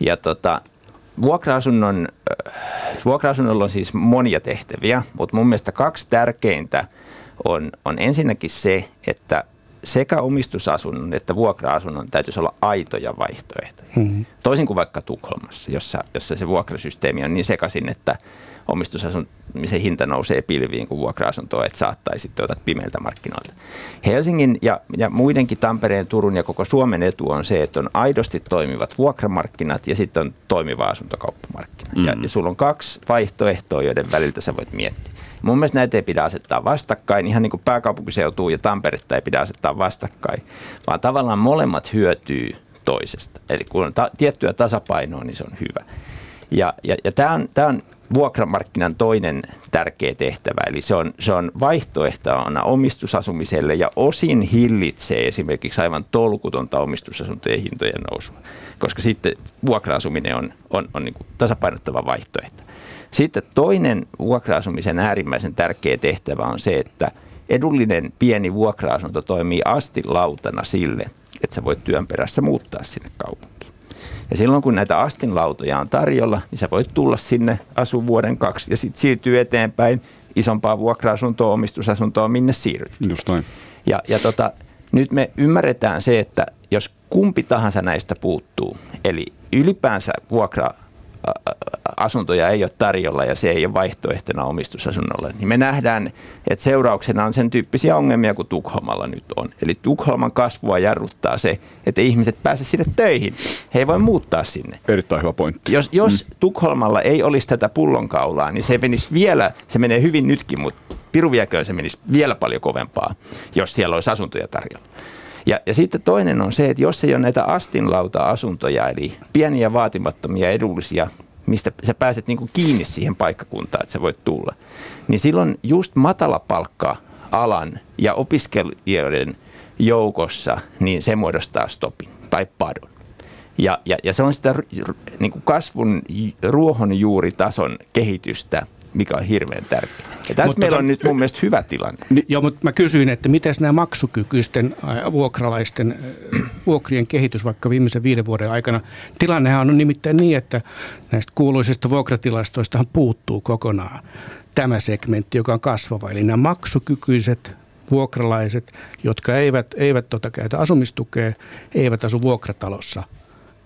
Ja tota, vuokra-asunnon, vuokra-asunnolla on siis monia tehtäviä, mutta mun mielestä kaksi tärkeintä On, on ensinnäkin se, että sekä omistusasunnon että vuokra-asunnon täytyisi olla aitoja vaihtoehtoja. Mm-hmm. Toisin kuin vaikka Tukholmassa, jossa, jossa se vuokrasysteemi on niin sekaisin, että omistusasumisen hinta nousee pilviin kuin vuokra-asuntoa, että saattaisi otat pimeiltä markkinoilta. Helsingin ja, ja muidenkin Tampereen, Turun ja koko Suomen etu on se, että on aidosti toimivat vuokramarkkinat ja sitten on toimiva asuntokauppamarkkina. Mm-hmm. Ja, ja sulla on kaksi vaihtoehtoa, joiden väliltä sä voit miettiä. Mun mielestä näitä ei pidä asettaa vastakkain, ihan niin kuin pääkaupunkiseutua ja Tamperetta ei pidä asettaa vastakkain, vaan tavallaan molemmat hyötyy toisesta. Eli kun on ta- tiettyä tasapainoa, niin se on hyvä. Ja, ja, ja tämä on, tää on vuokramarkkinan toinen tärkeä tehtävä, eli se on, se on vaihtoehtona omistusasumiselle ja osin hillitsee esimerkiksi aivan tolkutonta omistusasuntojen hintojen nousua, koska sitten vuokra-asuminen on, on, on niin kuin tasapainottava vaihtoehto. Sitten toinen vuokra-asumisen äärimmäisen tärkeä tehtävä on se, että edullinen pieni vuokra-asunto toimii astinlautana sille, että sä voit työn perässä muuttaa sinne kaupunkiin. Ja silloin kun näitä astinlautoja on tarjolla, niin sä voit tulla sinne, asua vuoden kaksi ja sitten siirtyy eteenpäin isompaa vuokra-asuntoa, omistusasuntoa, minne siirryt. Just noin. Ja, ja tota, nyt me ymmärretään se, että jos kumpi tahansa näistä puuttuu, eli ylipäänsä vuokra asuntoja ei ole tarjolla ja se ei ole vaihtoehtona omistusasunnolle, niin me nähdään, että seurauksena on sen tyyppisiä ongelmia kuin Tukholmalla nyt on. Eli Tukholman kasvua jarruttaa se, että ihmiset pääsevät sinne töihin. He ei voi muuttaa sinne. Erittäin hyvä pointti. Jos, jos mm. Tukholmalla ei olisi tätä pullonkaulaa, niin se menisi vielä, se menee hyvin nytkin, mutta piruviäköön se menisi vielä paljon kovempaa, jos siellä olisi asuntoja tarjolla. Ja, ja sitten toinen on se, että jos ei ole näitä astinlauta-asuntoja, eli pieniä, vaatimattomia, edullisia, mistä sä pääset niin kuin kiinni siihen paikkakuntaan, että sä voit tulla, niin silloin just matalapalkka-alan ja opiskelijoiden joukossa, niin se muodostaa stopin tai padon. Ja, ja, ja se on sitä niin kuin kasvun ruohonjuuritason kehitystä, mikä on hirveän tärkeää. Ja tässä mutta meillä on t- nyt mun mielestä hyvä tilanne. Ni, joo, mutta mä kysyin, että miten nämä maksukykyisten vuokralaisten vuokrien kehitys vaikka viimeisen viiden vuoden aikana. Tilannehan on nimittäin niin, että näistä kuuluisista vuokratilastoistahan puuttuu kokonaan tämä segmentti, joka on kasvava. Eli nämä maksukykyiset vuokralaiset, jotka eivät, eivät tota käytä asumistukea, eivät asu vuokratalossa.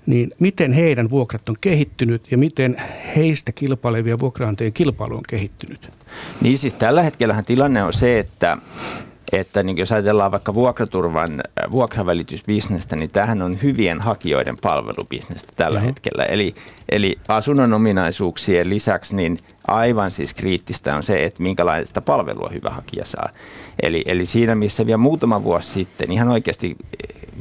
Niin miten heidän vuokrat on kehittynyt ja miten heistä kilpailevia vuokraantajien kilpailu on kehittynyt? Niin siis tällä hetkellähän tilanne on se, että, että niin jos ajatellaan vaikka vuokraturvan vuokravälitysbisnestä, niin tämähän on hyvien hakijoiden palvelubisnestä tällä Joo. hetkellä. Eli, eli asunnon ominaisuuksien lisäksi niin aivan siis kriittistä on se, että minkälaista palvelua hyvä hakija saa. Eli, eli siinä missä vielä muutama vuosi sitten, ihan oikeasti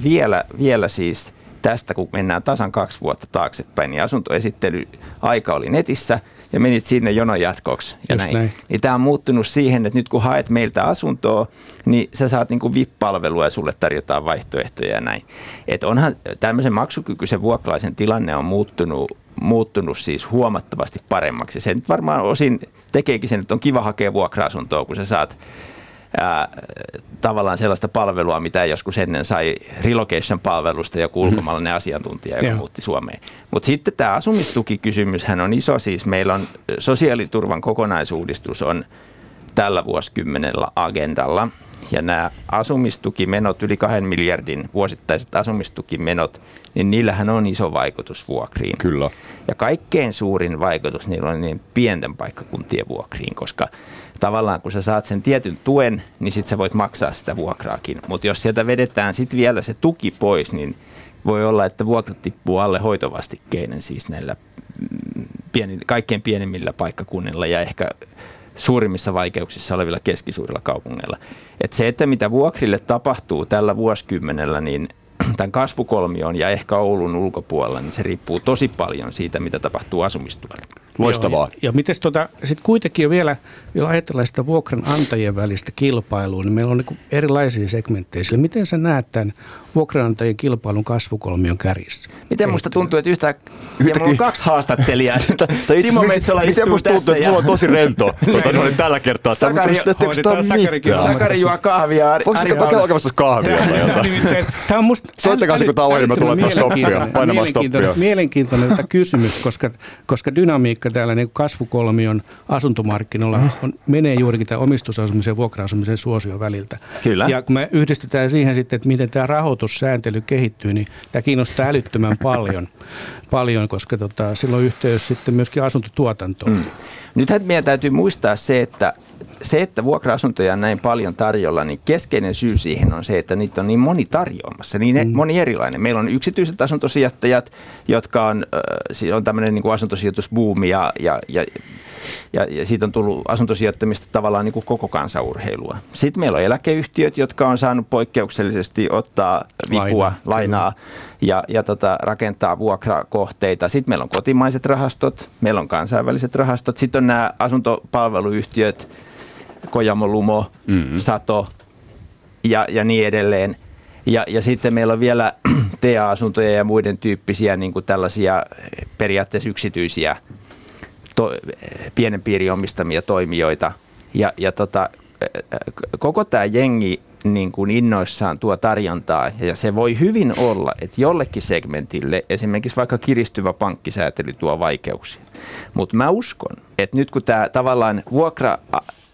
vielä, vielä siis... Tästä kun mennään tasan kaksi vuotta taaksepäin, niin asuntoesittelyaika oli netissä ja menit sinne jonon jatkoksi. Ja näin. Näin. Niin tämä on muuttunut siihen, että nyt kun haet meiltä asuntoa, niin sä saat niin kuin V I P-palvelua ja sulle tarjotaan vaihtoehtoja ja näin. Et onhan tämmöisen maksukykyisen vuokralaisen tilanne on muuttunut, muuttunut siis huomattavasti paremmaksi. Se nyt varmaan osin tekeekin sen, että on kiva hakea vuokra-asuntoa, kun sä saat... Ää, tavallaan sellaista palvelua, mitä joskus ennen sai relocation-palvelusta joku ulkomaalainen mm-hmm. asiantuntija, joka Joo. muutti Suomeen. Mutta sitten tämä asumistukikysymyshän on iso. Siis meillä on sosiaaliturvan kokonaisuudistus on tällä vuosikymmenellä agendalla. Ja nämä asumistukimenot, yli kahden miljardin vuosittaiset asumistukimenot, niin niillähän on iso vaikutus vuokriin. Kyllä. Ja kaikkein suurin vaikutus niillä on niin pienten paikkakuntien vuokriin, koska tavallaan kun sä saat sen tietyn tuen, niin sit sä voit maksaa sitä vuokraakin. Mutta jos sieltä vedetään sit vielä se tuki pois, niin voi olla, että vuokra tippuu alle hoitovastikkeinen siis näillä pieni, kaikkein pienimmillä paikkakunnilla ja ehkä suurimmissa vaikeuksissa olevilla keskisuurilla kaupungeilla. Et se, että mitä vuokrille tapahtuu tällä vuosikymmenellä, niin tämän kasvukolmion ja ehkä Oulun ulkopuolella, niin se riippuu tosi paljon siitä, mitä tapahtuu asumistuella. Loistavaa. Joo, ja ja mites tota, sitten kuitenkin jo vielä, vielä ajatellaan sitä vuokranantajien välistä kilpailua, niin meillä on niin kuin erilaisia segmenttejä. Sillä miten sä näet tämän vuokranantajien kilpailun kasvukolmion kärissä? Miten musta tuntuu, että yhtä, ja mulla on kaksi haastattelijaa. Timo Metsola istuu tässä. Miten mulla on tosi rento tällä kertaa. Sakari juo kahvia. Voiko se käydä hakemassa kahvia? Tämä on musta... Soittakaa kun tauon, niin mä tulen painamaan stoppia. Mielenkiintoinen kysymys, koska dynamiikka täällä niin kasvukolmion asuntomarkkinoilla on, menee juurikin tämän omistusasumisen ja vuokra-asumisen suosion väliltä. Kyllä. Ja kun me yhdistetään siihen sitten, että miten tämä rahoitussääntely kehittyy, niin tämä kiinnostaa älyttömän paljon, paljon koska tota, sillä on yhteys sitten myöskin asuntotuotantoon. Mm. Nythän meidän täytyy muistaa se, että se, että vuokra-asuntoja on näin paljon tarjolla, niin keskeinen syy siihen on se, että niitä on niin moni tarjoamassa, niin mm. moni erilainen. Meillä on yksityiset asuntosijoittajat, jotka on, on tämmöinen niin kuin asuntosijoitusbuumi ja, ja, ja, ja, ja siitä on tullut asuntosijoittamista tavallaan niin kuin koko kansaurheilua. Sitten meillä on eläkeyhtiöt, jotka on saanut poikkeuksellisesti ottaa vipua, Laina. lainaa ja, ja tota, rakentaa vuokrakohteita. Sitten meillä on kotimaiset rahastot, meillä on kansainväliset rahastot, sitten on nämä asuntopalveluyhtiöt, Kojamo, Lumo, mm-hmm. Sato ja, ja niin edelleen. Ja, ja sitten meillä on vielä T A-asuntoja ja muiden tyyppisiä niin kuin tällaisia periaatteessa yksityisiä to, pienen piirin omistamia toimijoita. Ja, ja tota, koko tämä jengi niin kuin innoissaan tuo tarjontaa ja se voi hyvin olla, että jollekin segmentille esimerkiksi vaikka kiristyvä pankkisäätely tuo vaikeuksia. Mutta mä uskon, että nyt kun tämä tavallaan vuokra...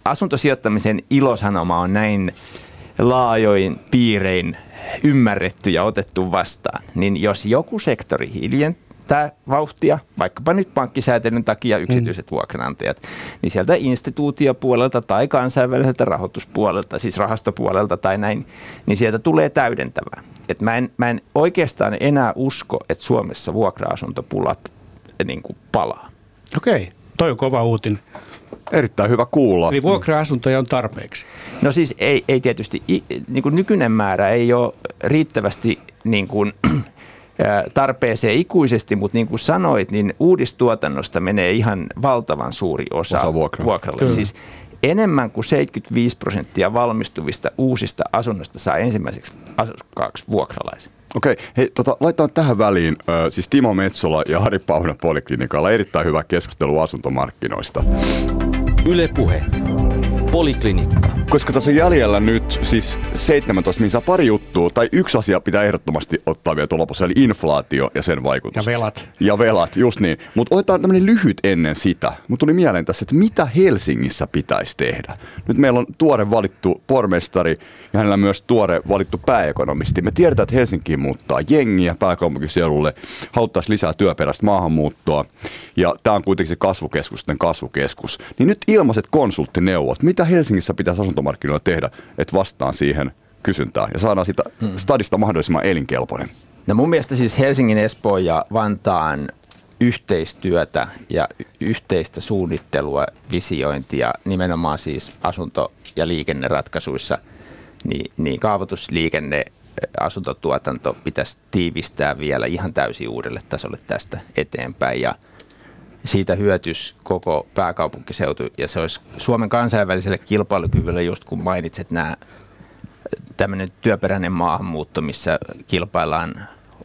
Asuntosijoittamisen ilosanoma on näin laajoin piirein ymmärretty ja otettu vastaan, niin jos joku sektori hiljentää vauhtia, vaikkapa nyt pankkisäätelyn takia yksityiset mm. vuokranantajat, niin sieltä instituutiopuolelta tai kansainväliseltä rahoituspuolelta, siis rahastopuolelta tai näin, niin sieltä tulee täydentävää. Et mä, en, mä en oikeastaan enää usko, että Suomessa vuokra-asuntopulat niin kuin palaa. Okei, toi on kova uutinen. Erittäin hyvä kuulla. Eli vuokra-asuntoja on tarpeeksi. No siis ei, ei tietysti, niin kuin nykyinen määrä ei ole riittävästi niin kuin, tarpeeseen ikuisesti, mutta niin kuin sanoit, niin uudistuotannosta menee ihan valtavan suuri osa, osa vuokra. vuokralle. Siis enemmän kuin seitsemänkymmentäviisi prosenttia valmistuvista uusista asunnoista saa ensimmäiseksi asukkaaksi vuokralaisen. Okei, hei, tota, laitetaan tähän väliin ö, siis Timo Metsola ja Ari Pauna Poliklinikalla. Erittäin hyvä keskustelu asuntomarkkinoista. Yle Puhe. Poliklinikka. Koska tässä on jäljellä nyt siis seitsemäntoista, mihin saa pari juttua, tai yksi asia pitää ehdottomasti ottaa vielä tuolla lopussa, eli inflaatio ja sen vaikutus. Ja velat. Ja velat, just niin. Mutta otetaan tämmöinen lyhyt ennen sitä. Mut tuli mieleen tässä, että mitä Helsingissä pitäisi tehdä. Nyt meillä on tuore valittu pormestari ja hänellä myös tuore valittu pääekonomisti. Me tiedetään, että Helsinkiin muuttaa jengiä pääkaupunkiseudulle, haluttaisiin lisää työperäistä maahanmuuttoa, ja tämä on kuitenkin se kasvukeskusten kasvukeskus. Niin nyt ilmaiset konsulttineuvot, mitä Helsingissä pitäisi asuntomarkkinoilla tehdä, että vastaan siihen kysyntään ja saadaan sitä stadista mahdollisimman elinkelpoinen? No mun mielestä siis Helsingin, Espoon ja Vantaan yhteistyötä ja yhteistä suunnittelua, visiointia nimenomaan siis asunto- ja liikenneratkaisuissa, niin, niin kaavoitus, liikenne, asuntotuotanto pitäisi tiivistää vielä ihan täysin uudelle tasolle tästä eteenpäin ja siitä hyötyisi koko pääkaupunkiseutu ja se olisi Suomen kansainväliselle kilpailukyvylle, just kun mainitset nämä tämmöinen työperäinen maahanmuutto, missä kilpaillaan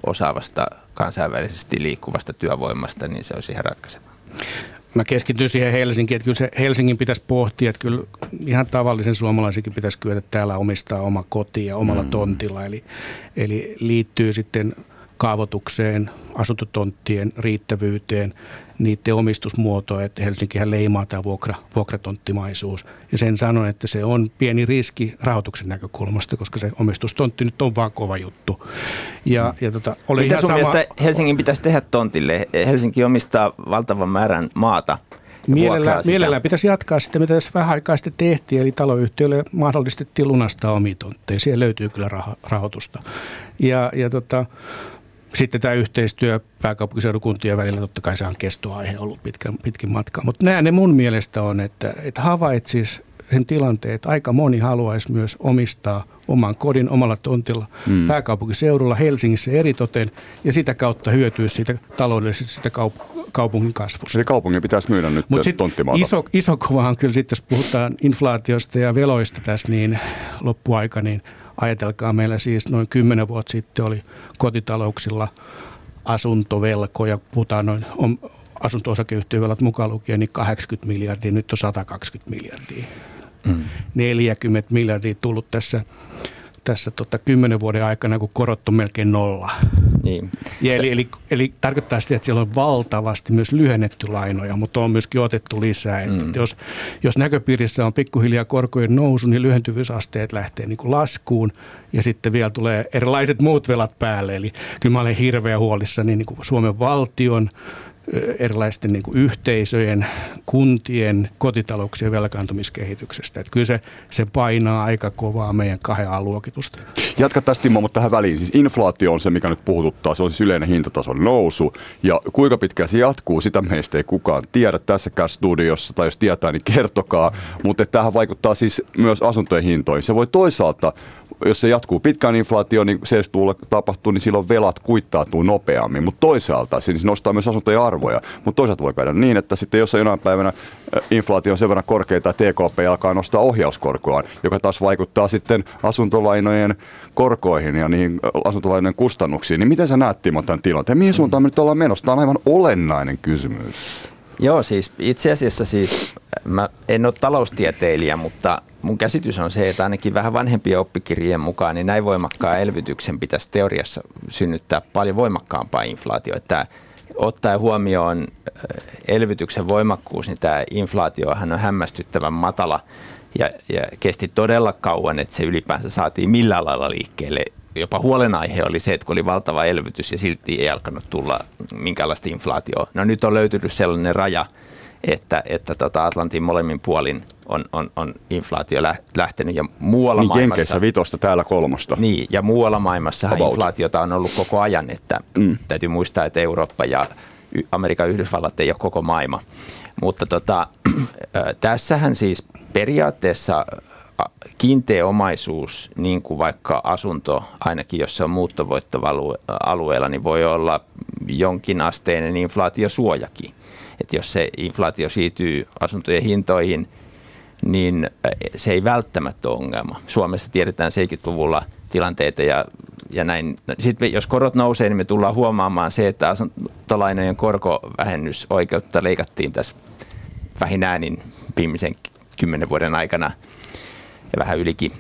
osaavasta kansainvälisesti liikkuvasta työvoimasta, niin se olisi ihan ratkaisevaa. Mä keskityn siihen Helsinkiin, että kyllä se Helsingin pitäisi pohtia, että kyllä ihan tavallisen suomalaisenkin pitäisi kyetä täällä omistaa oma koti ja omalla mm. tontilla, eli, eli liittyy sitten kaavoitukseen, asuntotonttien riittävyyteen, niiden omistusmuotoa, että Helsinkihän leimaa tämä vuokra, vuokratonttimaisuus. Ja sen sanon, että se on pieni riski rahoituksen näkökulmasta, koska se omistustontti nyt on vaan kova juttu. Ja, ja tota, oli mitä sun mielestä Helsingin pitäisi tehdä tontille? Helsinki omistaa valtavan määrän maata. Mielellään, mielellään pitäisi jatkaa sitä, mitä tässä vähän aikaa sitten tehtiin, eli taloyhtiöille mahdollistettiin lunastaa omia tontteja. Siellä löytyy kyllä raho- rahoitusta. Ja, ja tota, sitten tämä yhteistyö pääkaupunkiseudun kuntien välillä, totta kai se on kestoaihe ollut pitkän, pitkin matkaa. Mutta nämä ne mun mielestä on, että, että havaitsisi sen tilanteen, että aika moni haluaisi myös omistaa oman kodin omalla tontilla mm. pääkaupunkiseudulla, Helsingissä eritoten, ja sitä kautta hyötyisi siitä taloudellisesti sitä kaup- kaupungin kasvusta. Eli kaupungin pitäisi myydä nyt tonttimaata. Iso, iso kuvahan kyllä sitten, jos puhutaan inflaatiosta ja veloista tässä niin loppuaika, niin ajatelkaa, meillä siis noin kymmenen vuotta sitten oli kotitalouksilla asuntovelkoja, puhutaan noin asunto-osakeyhtiövelat mukaan lukien, niin kahdeksankymmentä miljardia, nyt on sata kaksikymmentä miljardia. Mm. neljäkymmentä miljardia tullut tässä, tässä tota kymmenen vuoden aikana, kun korot on melkein nolla. Niin. Eli, eli, eli tarkoittaa sitä, että siellä on valtavasti myös lyhennetty lainoja, mutta on myöskin otettu lisää. Että mm. jos, jos näköpiirissä on pikkuhiljaa korkojen nousu, niin lyhentyvyysasteet lähtee niin kuin laskuun ja sitten vielä tulee erilaiset muut velat päälle. Eli kyllä mä olen hirveän huolissani niin kuin Suomen valtion, erilaisten niin kuin yhteisöjen, kuntien, kotitalouksien velkaantumiskehityksestä. Että kyllä se, se painaa aika kovaa meidän kahden A-luokitusta. Jatka tästä, Timo, mutta tähän väliin. Siis inflaatio on se, mikä nyt puhututtaa. Se on siis yleinen hintatason nousu. Ja kuinka pitkään se jatkuu, sitä meistä ei kukaan tiedä tässäkään studiossa. Tai jos tietää, niin kertokaa. Mutta tähän vaikuttaa siis myös asuntojen hintoihin. Se voi toisaalta, jos se jatkuu pitkään inflaatio, niin se tapahtuu, niin silloin velat kuittautuu nopeammin. Mutta toisaalta se nostaa myös asuntojen arvoja. Mutta toisaalta voi käydä niin, että sitten jos jonain päivänä inflaatio on sen verran korkeita, T K P alkaa nostaa ohjauskorkoaan, joka taas vaikuttaa sitten asuntolainojen korkoihin ja niihin asuntolainojen kustannuksiin. Niin miten sä näet, Timo, tämän tilanteen? Mihin suuntaan me nyt ollaan menossa? Tämä on aivan olennainen kysymys. Joo, siis itse asiassa siis, mä en ole taloustieteilijä, mutta mun käsitys on se, että ainakin vähän vanhempien oppikirjien mukaan, niin näin voimakkaan elvytyksen pitäisi teoriassa synnyttää paljon voimakkaampaa inflaatiota. Tämä, ottaen huomioon elvytyksen voimakkuus, niin tämä inflaatiohan on hämmästyttävän matala ja, ja kesti todella kauan, että se ylipäänsä saatiin millään lailla liikkeelle. Jopa huolenaihe oli se, että kun oli valtava elvytys ja silti ei alkanut tulla minkäänlaista inflaatiota. No nyt on löytynyt sellainen raja, että, että tota Atlantin molemmin puolin on, on, on inflaatio lähtenyt ja muualla niin maailmassa. Jenkeissä vitosta, täällä kolmosta. Niin, ja muualla maailmassa inflaatiota on ollut koko ajan, että mm. täytyy muistaa, että Eurooppa ja Amerikan Yhdysvallat ei ole koko maailma. Mutta tota, tässähän siis periaatteessa kiinteä omaisuus, niin kuin vaikka asunto, ainakin jos se on muuttovoittoalueella, niin voi olla jonkin asteinen inflaatiosuojakin. Että jos se inflaatio siirtyy asuntojen hintoihin, niin se ei välttämättä ole ongelma. Suomessa tiedetään seitsemänkymmentäluvulla tilanteita ja ja näin. No, sitten jos korot nousee, niin me tullaan huomaamaan se, että asuntolainojen korkovähennysoikeutta leikattiin tässä vähin äänin viimeisen kymmenen vuoden aikana ja vähän ylikin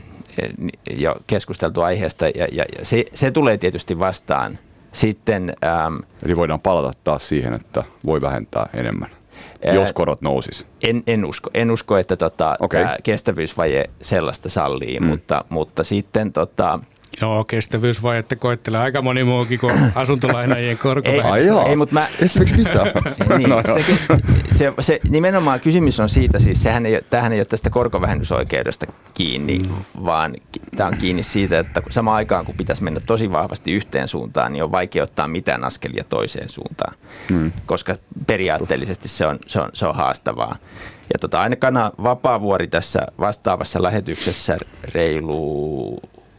jo keskusteltu aiheesta, ja, ja, ja se, se tulee tietysti vastaan. Sitten, äm, Eli voidaan palata taas siihen, että voi vähentää enemmän, ää, jos korot nousis. En, en, usko, en usko, että tota, okay. tämä kestävyysvaje sellaista sallii, mm. mutta, mutta sitten... Tota, joo, kestävyysvajetta koettelee aika moni muukin kuin asuntolainajien korkovähennys. Ei, ei mutta mä... Esimerkiksi mitään. niin, no, se, se, nimenomaan kysymys on siitä, siis sehän ei, tämähän ei ole tästä korkovähennysoikeudesta kiinni, mm. vaan tämä on kiinni siitä, että samaan aikaan kun pitäisi mennä tosi vahvasti yhteen suuntaan, niin on vaikea ottaa mitään askelia toiseen suuntaan, mm. koska periaatteellisesti se on, se on, se on haastavaa. Ja tota, ainakaan Vapaavuori tässä vastaavassa lähetyksessä reilu...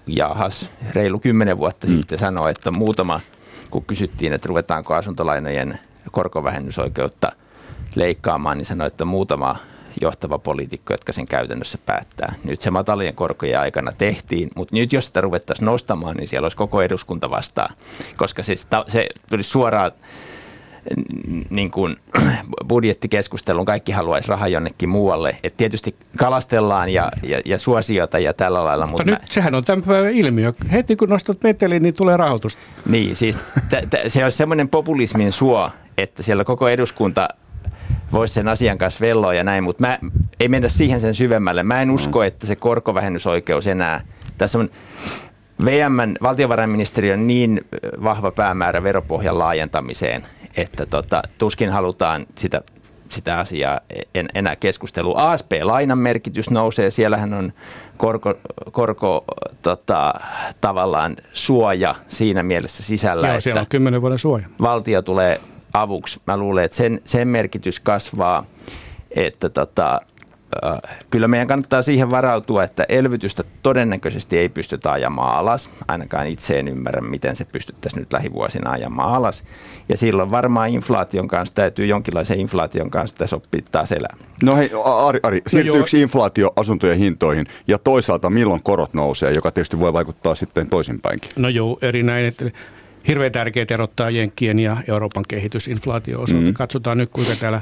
Jahas, reilu kymmenen vuotta sitten mm. sanoi, että muutama, kun kysyttiin, että ruvetaanko asuntolainojen korkovähennysoikeutta leikkaamaan, niin sanoi, että muutama johtava poliitikko, jotka sen käytännössä päättää. Nyt se matalien korkojen aikana tehtiin, mutta nyt jos sitä ruvettaisiin nostamaan, niin siellä olisi koko eduskunta vastaan, koska se, se tuli suoraan niin kuin budjettikeskustelun, kaikki haluaisi rahaa jonnekin muualle. Et tietysti kalastellaan ja, ja, ja suosiota ja tällä lailla. Mutta, mutta nyt mä... sehän on tämän päivän ilmiö. Heti kun nostat meteliin, niin tulee rahoitusta. Niin, siis t- t- se on semmoinen populismin suo, että siellä koko eduskunta voisi sen asian kanssa velloa ja näin, mutta mä ei mennä siihen sen syvemmälle. Mä en usko, että se korkovähennysoikeus enää, tässä on... V M:n valtiovarainministeriön niin vahva päämäärä veropohjan laajentamiseen, että tota, tuskin halutaan sitä, sitä asiaa en, enää keskustelua. A S P-lainan merkitys nousee, siellähän on korko, korko tota, tavallaan suoja siinä mielessä sisällä, joo, siellä on kymmenen vuoden suoja. Valtio tulee avuksi. Mä luulen, että sen, sen merkitys kasvaa, että tota, kyllä meidän kannattaa siihen varautua, että elvytystä todennäköisesti ei pystytä ajamaan alas. Ainakaan itse en ymmärrä, miten se pystyttäisiin nyt lähivuosina ajamaan alas. Ja silloin varmaan inflaation kanssa täytyy jonkinlaisen inflaation kanssa sopia taas elää. No hei, Ari, Ari siirtyykö no inflaatio asuntojen hintoihin ja toisaalta milloin korot nousee, joka tietysti voi vaikuttaa sitten toisinpäinkin? No joo, eri näin. Että hirveän tärkeää erottaa Jenkkien ja Euroopan kehitys inflaatio-osalta. Mm-hmm. Katsotaan nyt, kuinka täällä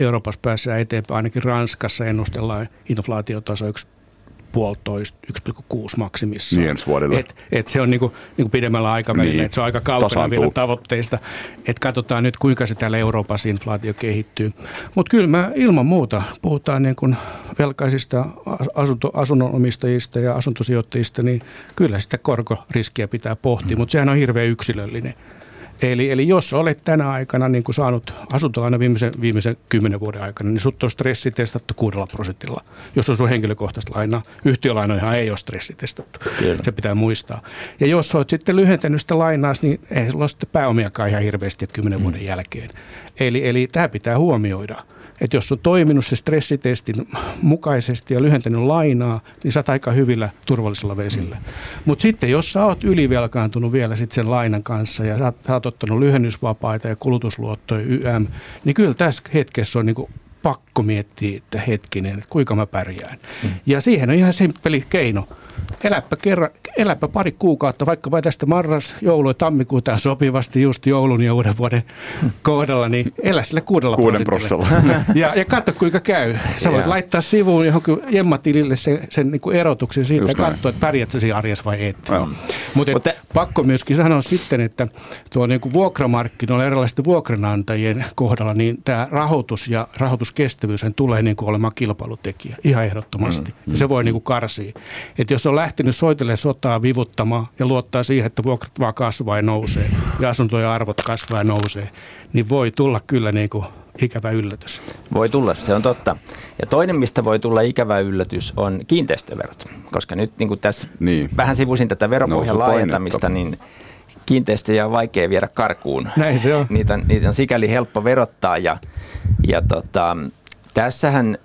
Euroopassa päässä eteenpäin, ainakin Ranskassa ennustellaan inflaatiotaso yksi pilkku viisi - yksi pilkku kuusi maksimissaan. Niin ensi vuodella. Et, et se on niinku, niinku pidemmällä aikavälillä, niin. Et se on aika kaukana tasaantuu vielä tavoitteista. Et katsotaan nyt, kuinka se täällä Euroopassa inflaatio kehittyy. Mutta kyllä mä ilman muuta puhutaan niin kun velkaisista asunto, asunnonomistajista ja asuntosijoittajista, niin kyllä sitä korkoriskiä pitää pohtia, mm. mutta sehän on hirveän yksilöllinen. Eli, eli jos olet tänä aikana niin kun saanut asuntolaina viimeisen, viimeisen kymmenen vuoden aikana, niin sut on stressitestattu kuudella prosentilla. Jos on sun henkilökohtaista lainaa, yhtiölainoihan ei ole stressitestattu. Tiedän. Se pitää muistaa. Ja jos olet sitten lyhentänyt sitä lainaa, niin ei sulla ole sitten pääomiakaan ihan hirveästi kymmenen mm. vuoden jälkeen. Eli, eli tämä pitää huomioida. Että jos on toiminut se stressitestin mukaisesti ja lyhentänyt lainaa, niin sä oot aika hyvillä turvallisilla vesillä. Mm. Mutta sitten jos sä oot ylivelkaantunut vielä sit sen lainan kanssa ja sä oot ottanut lyhennysvapaita ja kulutusluottoja ym, niin kyllä tässä hetkessä on niinku pakko miettiä, että hetkinen, että kuinka mä pärjään. Mm. Ja siihen on ihan simppeli keino. Eläpä, kerran, eläpä pari kuukautta, vaikkapa tästä marras, joulu ja tammikuuta sopivasti just joulun ja uuden vuoden kohdalla, niin elä sillä kuudella prosentilla. Ja, ja katso, kuinka käy. Sä voit laittaa sivuun johonkin jemmatilille sen, sen niin kuin erotuksen siitä just ja katso, että pärjätkö siinä arjessa vai et. Mutta Mut pakko myöskin sanoa sitten, että tuo niin kuin vuokramarkkinoilla erilaisten vuokranantajien kohdalla, niin tämä rahoitus ja rahoituskestävyys tulee niin kuin olemaan kilpailutekijä ihan ehdottomasti. Mm, mm. Se voi niin kuin karsia. Että jos on lähtenyt soitelle sotaa vivuttamaan ja luottaa siihen, että vuokrat vaan kasvaa ja nousee ja asuntojen arvot kasvaa ja nousee, niin voi tulla kyllä niin kuin ikävä yllätys. Voi tulla, se on totta. Ja toinen, mistä voi tulla ikävä yllätys, on kiinteistöverot. Koska nyt niin kuin tässä niin. vähän sivusin tätä veropohjan laajentamista, niin kiinteistöjä on vaikea viedä karkuun. Näin se on. Niitä on, niitä on sikäli helppo verottaa ja, ja tota... Tässähän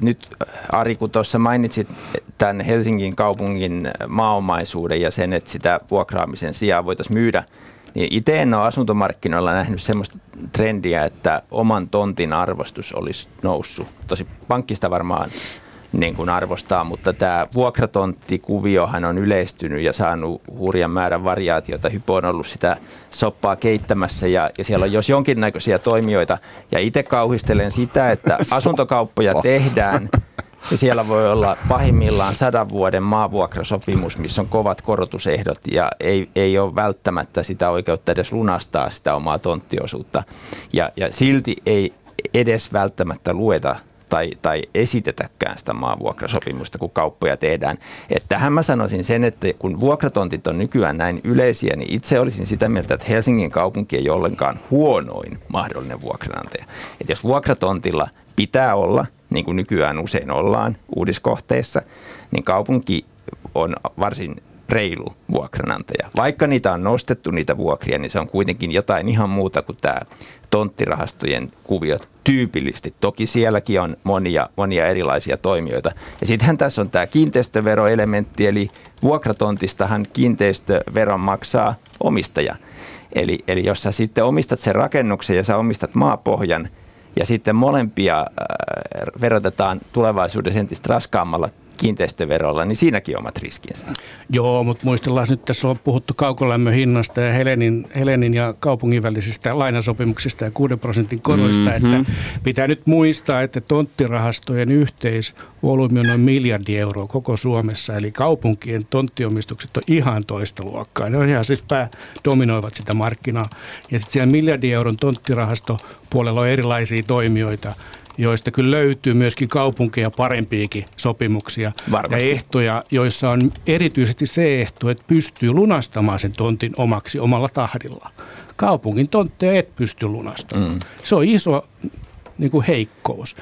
nyt, Ari, kun tuossa mainitsit tämän Helsingin kaupungin maaomaisuuden ja sen, että sitä vuokraamisen sijaan voitaisiin myydä, niin itse en ole asuntomarkkinoilla nähnyt sellaista trendiä, että oman tontin arvostus olisi noussut. Tosi pankista varmaan niin kuin arvostaa, mutta tämä vuokratonttikuviohan on yleistynyt ja saanut hurjan määrän variaatiota. Hypo on ollut sitä soppaa keittämässä ja, ja siellä on jos jonkinnäköisiä toimijoita. Ja itse kauhistelen sitä, että asuntokauppoja tehdään ja siellä voi olla pahimmillaan sadan vuoden maavuokrasopimus, missä on kovat korotusehdot ja ei, ei ole välttämättä sitä oikeutta edes lunastaa sitä omaa tonttiosuutta. Ja, ja silti ei edes välttämättä lueta tai, tai esitetäkään sitä maavuokrasopimusta, kun kauppoja tehdään. Että tähän mä sanoisin sen, että kun vuokratontit on nykyään näin yleisiä, niin itse olisin sitä mieltä, että Helsingin kaupunki ei ole ollenkaan huonoin mahdollinen vuokranantaja. Että jos vuokratontilla pitää olla, niin kuin nykyään usein ollaan uudiskohteissa, niin kaupunki on varsin reilu vuokranantaja. Vaikka niitä on nostettu niitä vuokria, niin se on kuitenkin jotain ihan muuta kuin tämä tonttirahastojen kuviot tyypillisesti. Toki sielläkin on monia, monia erilaisia toimijoita. Ja sittenhän tässä on tämä kiinteistöveroelementti, eli vuokratontistahan kiinteistöveron maksaa omistaja. Eli, eli jos sä sitten omistat sen rakennuksen ja sä omistat maapohjan, ja sitten molempia äh, verotetaan tulevaisuudessa entistä raskaammalla kiinteistöverolla, niin siinäkin omat riskinsä. Joo, mutta muistellaan nyt, tässä on puhuttu kaukolämmön hinnasta ja Helenin, Helenin ja kaupungin välisistä lainasopimuksista ja kuuden prosentin koroista, mm-hmm. että pitää nyt muistaa, että tonttirahastojen yhteisvolyymi on noin miljardi euroa koko Suomessa, eli kaupunkien tonttiomistukset on ihan toista luokkaa. Ne on ihan siis päädominoivat sitä markkinaa, ja sitten siellä miljardi euron tonttirahastopuolella on erilaisia toimijoita, joista kyllä löytyy myöskin kaupunkeja parempiakin sopimuksia varmasti. Ja ehtoja, joissa on erityisesti se ehto, että pystyy lunastamaan sen tontin omaksi omalla tahdilla. Kaupungin tontteja et pysty lunastamaan. Mm. Se on iso niin kuin heikkous.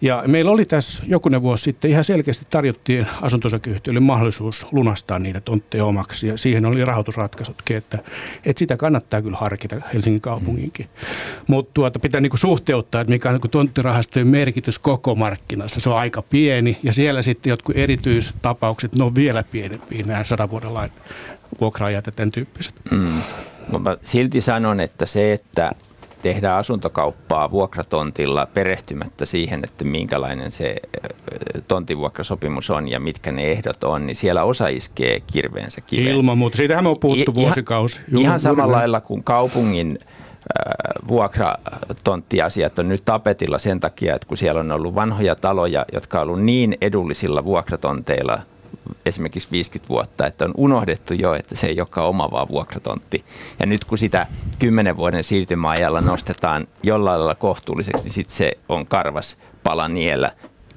Ja meillä oli tässä jokunen vuosi sitten ihan selkeästi tarjottiin asunto-osakeyhtiöille mahdollisuus lunastaa niitä tontteja omaksi. Ja siihen oli rahoitusratkaisutkin, että, että sitä kannattaa kyllä harkita Helsingin kaupunginkin. Mm. Mutta tuota, pitää niin kuin suhteuttaa, että mikä on niin kuin tonttirahastojen merkitys koko markkinassa. Se on aika pieni ja siellä sitten jotkut erityistapaukset, ne on vielä pienempiä nämä sadan vuoden lain vuokraajat ja tämän tyyppiset. Mm. Mä silti sanon, että se, että tehdään asuntokauppaa vuokratontilla perehtymättä siihen, että minkälainen se tontinvuokrasopimus on ja mitkä ne ehdot on, niin siellä osa iskee kirveensä kiveen. Ilman muuta. Siitähän me on puhuttu I, vuosikausi. Ihan, ihan samalla lailla kuin kaupungin vuokratonttiasiat on nyt tapetilla sen takia, että kun siellä on ollut vanhoja taloja, jotka on ollut niin edullisilla vuokratonteilla esimerkiksi viisikymmentä vuotta, että on unohdettu jo, että se ei olekaan oma vaan vuokratontti. Ja nyt kun sitä kymmenen vuoden siirtymäajalla nostetaan jollain lailla kohtuulliseksi, niin sitten se on karvas pala niellä.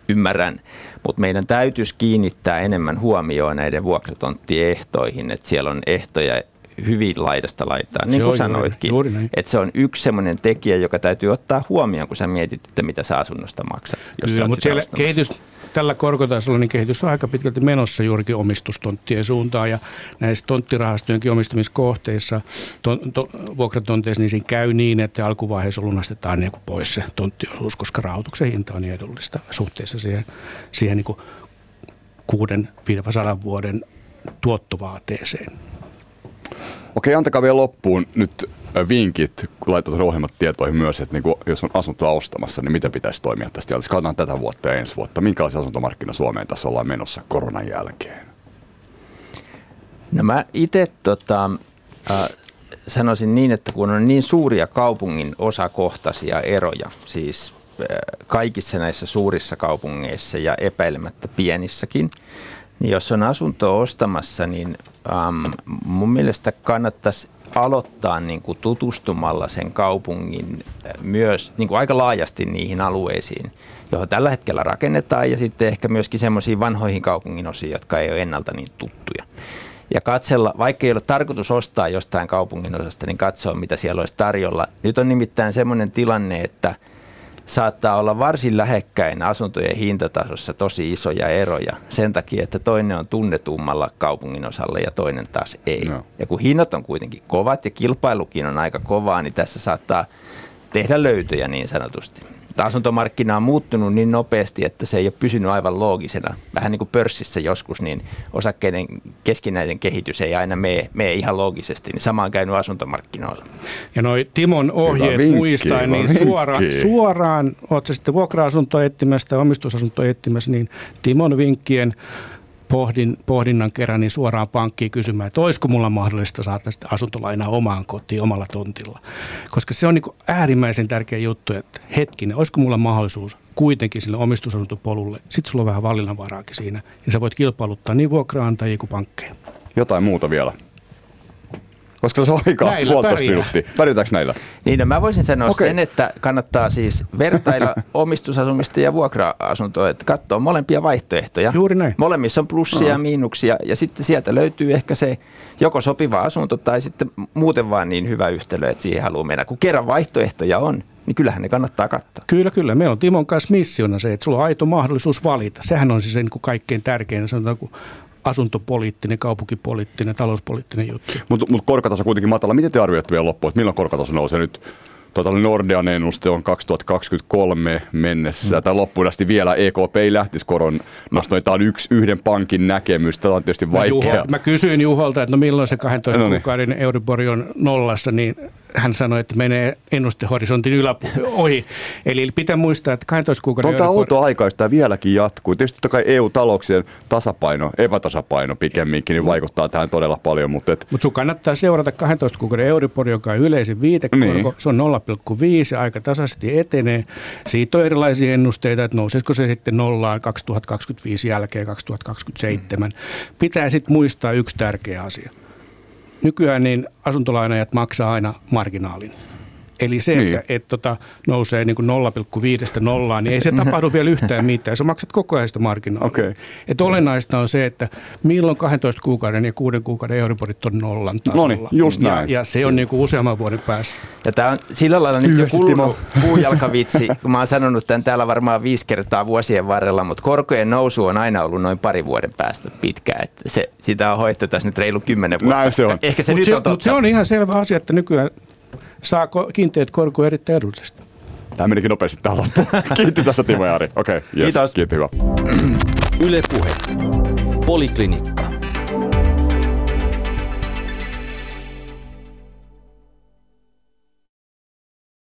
Ymmärrän, mutta meidän täytyisi kiinnittää enemmän huomioon näiden vuokratonttiehtoihin, että siellä on ehtoja hyvin laidasta laitaan, niin kuin sanoitkin, että se on yksi semmoinen tekijä, joka täytyy ottaa huomioon, kun sä mietit, että mitä sä asunnosta maksat. Kyllä, mutta siellä kehitys, tällä korkotasolla niin kehitys on aika pitkälti menossa juurikin omistustonttien suuntaan, ja näissä tonttirahastojenkin omistamiskohteissa, ton, to, vuokratonteissa, niin siinä käy niin, että alkuvaiheessa lunastetaan niin kuin pois se tonttiosuus, koska rahoituksen hinta on niin edullista suhteessa siihen, siihen niin kuin kuuden sadan vuoden tuottovaateeseen. Okei, antakaa vielä loppuun nyt vinkit, kun laitat ohjelmat tietoihin myös, että niin kuin, jos on asuntoa ostamassa, niin mitä pitäisi toimia tästä? Katsotaan tätä vuotta ja ensi vuotta. Minkälaisia asuntomarkkina Suomeen tässä ollaan menossa koronan jälkeen? No mä itse tota, äh, sanoisin niin, että kun on niin suuria kaupungin osakohtaisia eroja, siis äh, kaikissa näissä suurissa kaupungeissa ja epäilemättä pienissäkin, niin jos on asuntoa ostamassa, niin ähm, mun mielestä kannattaisi aloittaa niin kuin tutustumalla sen kaupungin myös niin kuin aika laajasti niihin alueisiin, johon tällä hetkellä rakennetaan, ja sitten ehkä myöskin semmoisiin vanhoihin kaupungin osiin, jotka ei ole ennalta niin tuttuja. Ja katsella, vaikka ei ole tarkoitus ostaa jostain kaupungin osasta, niin katsoa, mitä siellä olisi tarjolla. Nyt on nimittäin semmoinen tilanne, että saattaa olla varsin lähekkäin asuntojen hintatasossa tosi isoja eroja sen takia, että toinen on tunnetummalla kaupungin osalla ja toinen taas ei. No. Ja kun hinnat on kuitenkin kovat ja kilpailukin on aika kovaa, niin tässä saattaa tehdä löytöjä niin sanotusti. asuntomarkkina on muuttunut niin nopeasti, että se ei ole pysynyt aivan loogisena. Vähän niin kuin pörssissä joskus, niin osakkeiden keskinäinen kehitys ei aina mene, mene ihan loogisesti. Niin sama on käynyt asuntomarkkinoilla. Ja noi Timon ohjeet muistaen, niin suoraan, suoraan, oot sä sitten vuokra-asuntoa etsimässä tai omistusasuntoa etsimässä, niin Timon vinkkien pohdin, pohdinnan kerran niin suoraan pankkiin kysymään, että olisiko mulla mahdollista saada sitä asuntolainaa omaan kotiin, omalla tontilla. Koska se on niin kuin äärimmäisen tärkeä juttu, että hetkinen, olisiko mulla mahdollisuus kuitenkin sille omistusasuntopolulle. Sitten sulla on vähän valinnanvaraakin siinä ja sä voit kilpailuttaa niin vuokraantajia kuin pankkeja. Jotain muuta vielä. Koska se on aika puolitoista minuuttia. Pärjätäänkö näillä? Niin, no mä voisin sanoa okay. sen, että kannattaa siis vertailla omistusasumista ja vuokra-asuntoa, että katsoa molempia vaihtoehtoja. Juuri näin. Molemmissa on plussia ja miinuksia, ja sitten sieltä löytyy ehkä se joko sopiva asunto tai sitten muuten vaan niin hyvä yhtälö, että siihen haluaa mennä. Kun kerran vaihtoehtoja on, niin kyllähän ne kannattaa katsoa. Kyllä, kyllä. Meillä on Timon kanssa missiona se, että sulla on aito mahdollisuus valita. Sehän on siis niin kuin kaikkein tärkein, sanotaan kuin asuntopoliittinen, kaupunkipoliittinen, talouspoliittinen juttu. Mutta mut korkotaso kuitenkin matala. Miten te arvioitte vielä loppuun, että milloin korkotaso nousee nyt? Tuota, Nordean ennuste on kaksituhattakaksikymmentäkolme mennessä. Mm. Tämä loppuun asti vielä E K P ei lähtisi koron nostoon. Tämä on yksi yhden pankin näkemys. Tämä on tietysti vaikea. No Juho, mä kysyin Juholta, että no milloin se kahdentoista no niin. kuukauden Euribor on nollassa, niin hän sanoi, että menee ennustehorisontin yläpuolelle ohi. Eli pitää muistaa, että kahdentoista kuukauden... No, tämä on outo aika, jos tämä vieläkin jatkuu. Tietysti totta kai E U-talouksien tasapaino, epätasapaino pikemminkin, niin vaikuttaa tähän todella paljon. Mutta et... Mut sun kannattaa seurata kahdentoista kuukauden Euribor, joka on yleisin viitekorko. Niin. Se on nolla pilkku viisi, aika tasaisesti etenee. Siitä on erilaisia ennusteita, että nousisiko se sitten nollaan kaksituhattakaksikymmentäviisi jälkeen kaksituhattakaksikymmentäseitsemän. Pitää sitten muistaa yksi tärkeä asia. Nykyään niin asuntolainajat maksaa aina marginaalin. Eli se, niin. että et, tota, nousee niin kuin nolla pilkku viisi nollaan, niin ei se tapahdu vielä yhtään mitään. Sä maksat koko ajan sitä marginaalia. Okay. Et olennaista on se, että milloin kahdentoista kuukauden ja kuuden kuukauden Euriborit on nollan tasolla. Noniin, just näin. Ja, ja se on niin kuin useamman vuoden päässä. Ja tämä on sillä lailla nyt jo kulunut puujalkavitsi. Mä oon sanonut tämän täällä varmaan viisi kertaa vuosien varrella, mutta korkojen nousu on aina ollut noin pari vuoden päästä pitkään. Et se, sitä on hoidettu tässä nyt reilu kymmenen vuotta. Näin se on. Ehkä se mut nyt se, on totta. Mutta se on ihan selvä asia, että nykyään... Saa kiinteät korkoa erittäin edullisesti. Tämä menikin nopeasti tähän loppuun. Kiitti tässä Timo ja Ari. Okei, okay, yes. Kiitos. Kiitti, hyvä. Yle Puhe. Poliklinikka.